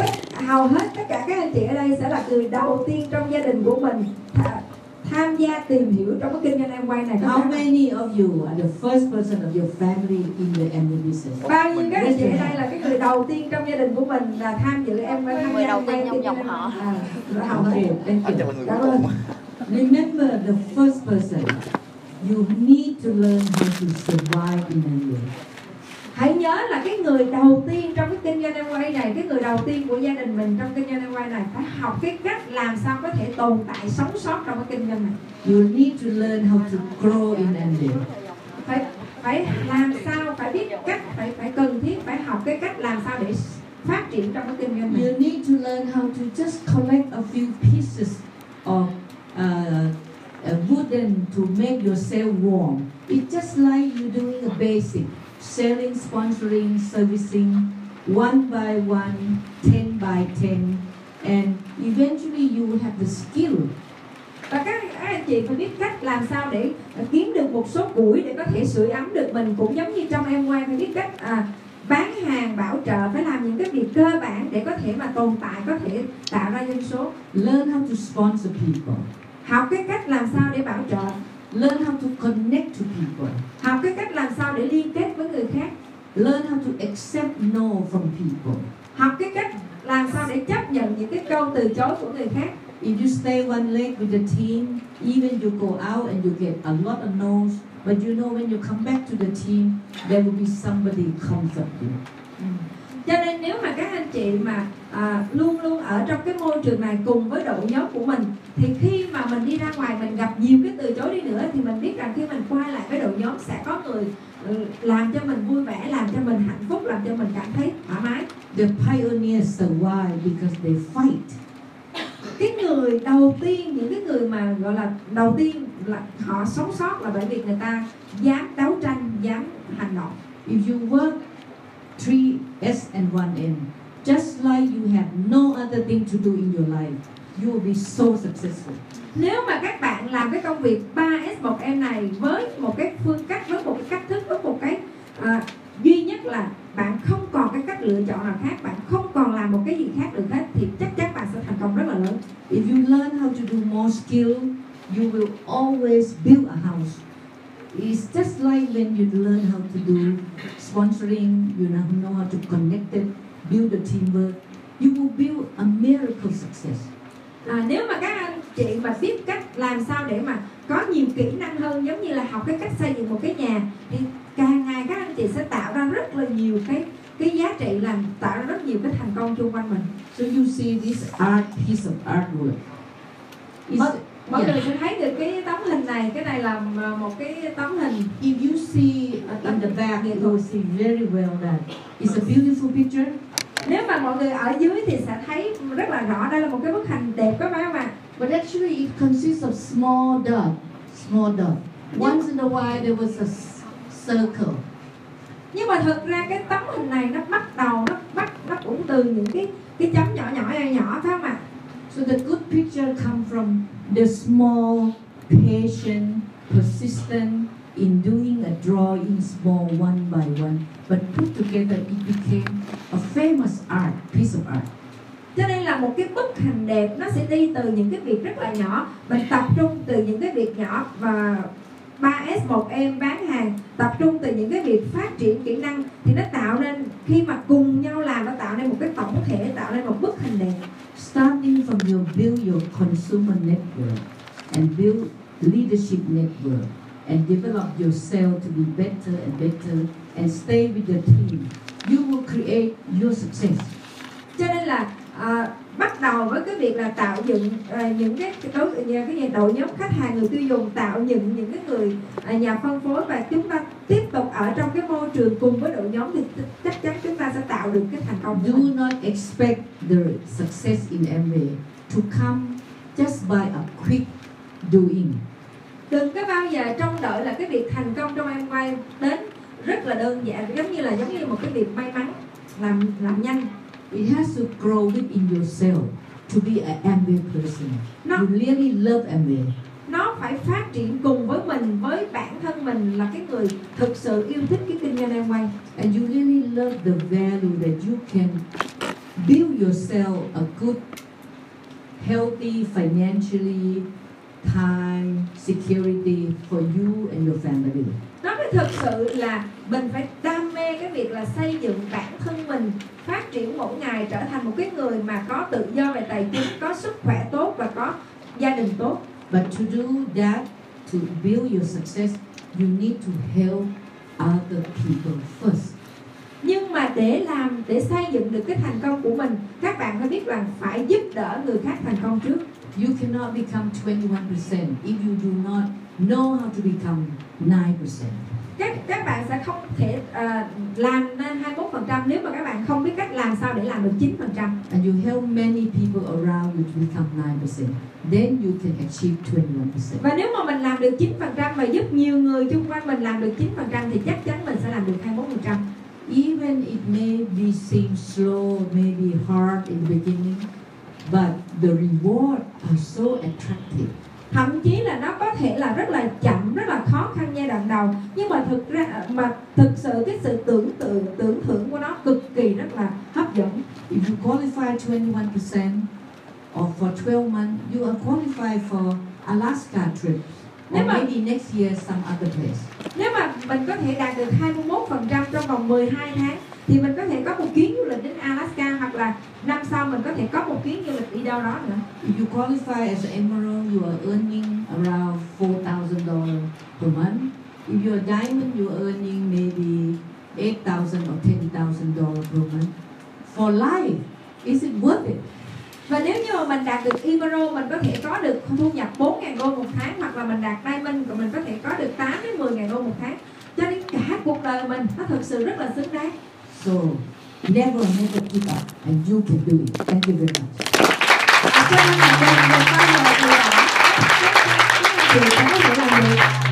hầu hết tất cả các anh chị ở đây sẽ là người đầu tiên trong gia đình của mình tham gia tìm hiểu trong cái kinh doanh Amway này. How many of you are the first person of your family in the Amway business? Bao nhiêu các chị ở đây là cái người đầu tiên trong gia đình của mình là tham dự Amway, tham gia đầu tiên trong dòng họ. Remember the first person. You need to learn how to survive in Amway. Hãy nhớ là cái người đầu tiên trong cái kinh doanh Amway này, cái người đầu tiên của gia đình mình trong kinh doanh Amway này phải học cái cách làm sao có thể tồn tại, sống sót trong cái kinh doanh này. You need to learn how to grow in Amway. Phải làm sao, phải biết cách, phải cần thiết, phải học cái cách làm sao để phát triển trong cái kinh doanh này. You need to learn how to just collect a few pieces of wooden to make yourself warm. It's just like you doing the basic. Selling, sponsoring, servicing, 1 by 1, 10 by 10, and eventually you will have the skill. Và các anh chị phải biết cách làm sao để kiếm được một số củi để có thể sưởi ấm được mình, cũng giống như trong Amway phải biết cách bán hàng, bảo trợ, phải làm những cái việc cơ bản để có thể mà tồn tại, có thể tạo ra doanh số. Learn how to sponsor people. Học cái cách làm sao để bảo trợ. Learn how to connect to people. Học cái cách làm sao để liên kết với người khác. Learn how to accept no from people. Học cái cách làm sao để chấp nhận những cái câu từ chối của người khác. If you stay one leg with the team, even you go out and you get a lot of no's, but you know when you come back to the team, there will be somebody comfort you. Cho nên nếu mà các anh chị mà luôn luôn ở trong cái môi trường này cùng với đội nhóm của mình, thì khi mà mình đi ra ngoài mình gặp nhiều cái từ chối đi nữa, thì mình biết rằng khi mình quay lại với đội nhóm sẽ có người làm cho mình vui vẻ, làm cho mình hạnh phúc, làm cho mình cảm thấy thoải mái. The pioneers survive because they fight. Cái người đầu tiên, những cái người mà gọi là đầu tiên là họ sống sót là bởi vì người ta dám đấu tranh, dám hành động. If you work 3S and 1M. Just like you have no other thing to do in your life, you will be so successful. Nếu mà các bạn làm cái công việc 3S1M này với một cái phương cách, với một cái cách thức, với một cái duy nhất là bạn không còn cái cách lựa chọn nào khác, bạn không còn làm một cái gì khác được hết, thì chắc chắn bạn sẽ thành công rất là lớn. If you learn how to do more skill, you will always build a house. It's just like when you learn how to do sponsoring, you know how to connect it, build a teamwork, you will build a miracle success. Nếu mà các anh chị mà biết cách làm sao để mà có nhiều kỹ năng hơn, giống như là học cái cách xây dựng một cái nhà, thì càng ngày các anh chị sẽ tạo ra rất là nhiều cái giá trị, làm tạo ra rất nhiều cái thành công xung quanh mình. So you see this art piece of artwork. Mọi người sẽ thấy được cái tấm hình này. Cái này là một cái tấm hình. If you see in the back, you will see very well that it's a beautiful picture. Nếu mà mọi người ở dưới thì sẽ thấy rất là rõ đây là một cái bức hình đẹp các bạn ạ. But actually it consists of small dot. Once in a while there was a circle. Nhưng mà thực ra cái tấm hình này nó bắt đầu nó cũng từ những cái chấm nhỏ phải không ạ? So the good picture come from the small, patient, persistent in doing a drawing small 1 by 1, but put together it became a famous art, piece of art. Cho nên là một cái bức hình đẹp nó sẽ đi từ những cái việc rất là nhỏ, mình tập trung từ những cái việc nhỏ, và 3S1M bán hàng tập trung từ những cái việc phát triển kỹ năng, thì nó tạo nên khi mà cùng nhau làm nó tạo nên một cái tổng thể, tạo nên một bức hình đẹp. Starting from your build your consumer network and build leadership network and develop yourself to be better and better and stay with your team, you will create your success. Cho nên là bắt đầu với cái việc là tạo dựng những cái đội nhóm khách hàng, người tiêu dùng, tạo dựng những cái người nhà phân phối, và chúng ta tiếp tục ở trong cái môi trường cùng với đội nhóm thì chắc chắn chúng ta sẽ tạo được cái thành công. Do not expect the success in Amway to come just by a quick doing. Đừng có bao giờ trông đợi là cái việc thành công trong Amway đến rất là đơn giản, giống như một cái việc may mắn làm nhanh. It has to grow within yourself to be an Amway person. You really love Amway. Nó phải phát triển cùng với mình, với bản thân mình là cái người thực sự yêu thích cái kinh doanh Amway. And you really love the value that you can build yourself a good, healthy, financially time, security for you and your family. Đó mới thực sự là mình phải đam mê cái việc là xây dựng bản thân mình, phát triển mỗi ngày, trở thành một cái người mà có tự do về tài chính, có sức khỏe tốt và có gia đình tốt. But to do that, to build your success, you need to help other people first. Nhưng mà để làm, để xây dựng được cái thành công của mình, các bạn phải biết rằng phải giúp đỡ người khác thành công trước. You cannot become 21% if you do not know how to become 9%. Các bạn sẽ không thể làm nên 21% nếu mà các bạn không biết cách làm sao để làm được 9%. And you help many people around you to become 9%, then you can achieve 21%. Và nếu mà mình làm được 9% và giúp nhiều người xung quanh mình làm được 9% thì chắc chắn mình sẽ làm được 21%. Even it may be seem slow, maybe hard in the beginning, but the reward are so attractive. Thậm chí là nó có thể là rất là chậm, rất là khó khăn giai đoạn đầu, nhưng mà thực sự cái sự tưởng thưởng của nó cực kỳ rất là hấp dẫn. If you qualify 21% or for 12 months, you are qualified for Alaska trip. Or maybe next year some other place. Nếu mà mình có thể đạt được 21% trong vòng 12 tháng thì mình có thể có một chuyến du lịch đến Alaska, hoặc là năm sau mình có thể có một chuyến du lịch đi đâu đó nữa. If you qualify as an emerald, you are earning around $4,000 per month. If you are diamond, you are earning maybe $8,000 or $10,000 per month. For life, is it worth it? Và nếu như mà mình đạt được emerald, mình có thể có được thu nhập 4.000 đô một tháng, hoặc là mình đạt diamond, mình có thể có được 8 đến 10.000 đô một tháng. Cho nên cả cuộc đời mình nó thực sự rất là xứng đáng. So never give up and you can do it. Thank you very much. Cảm ơn các bạn đã theo dõi.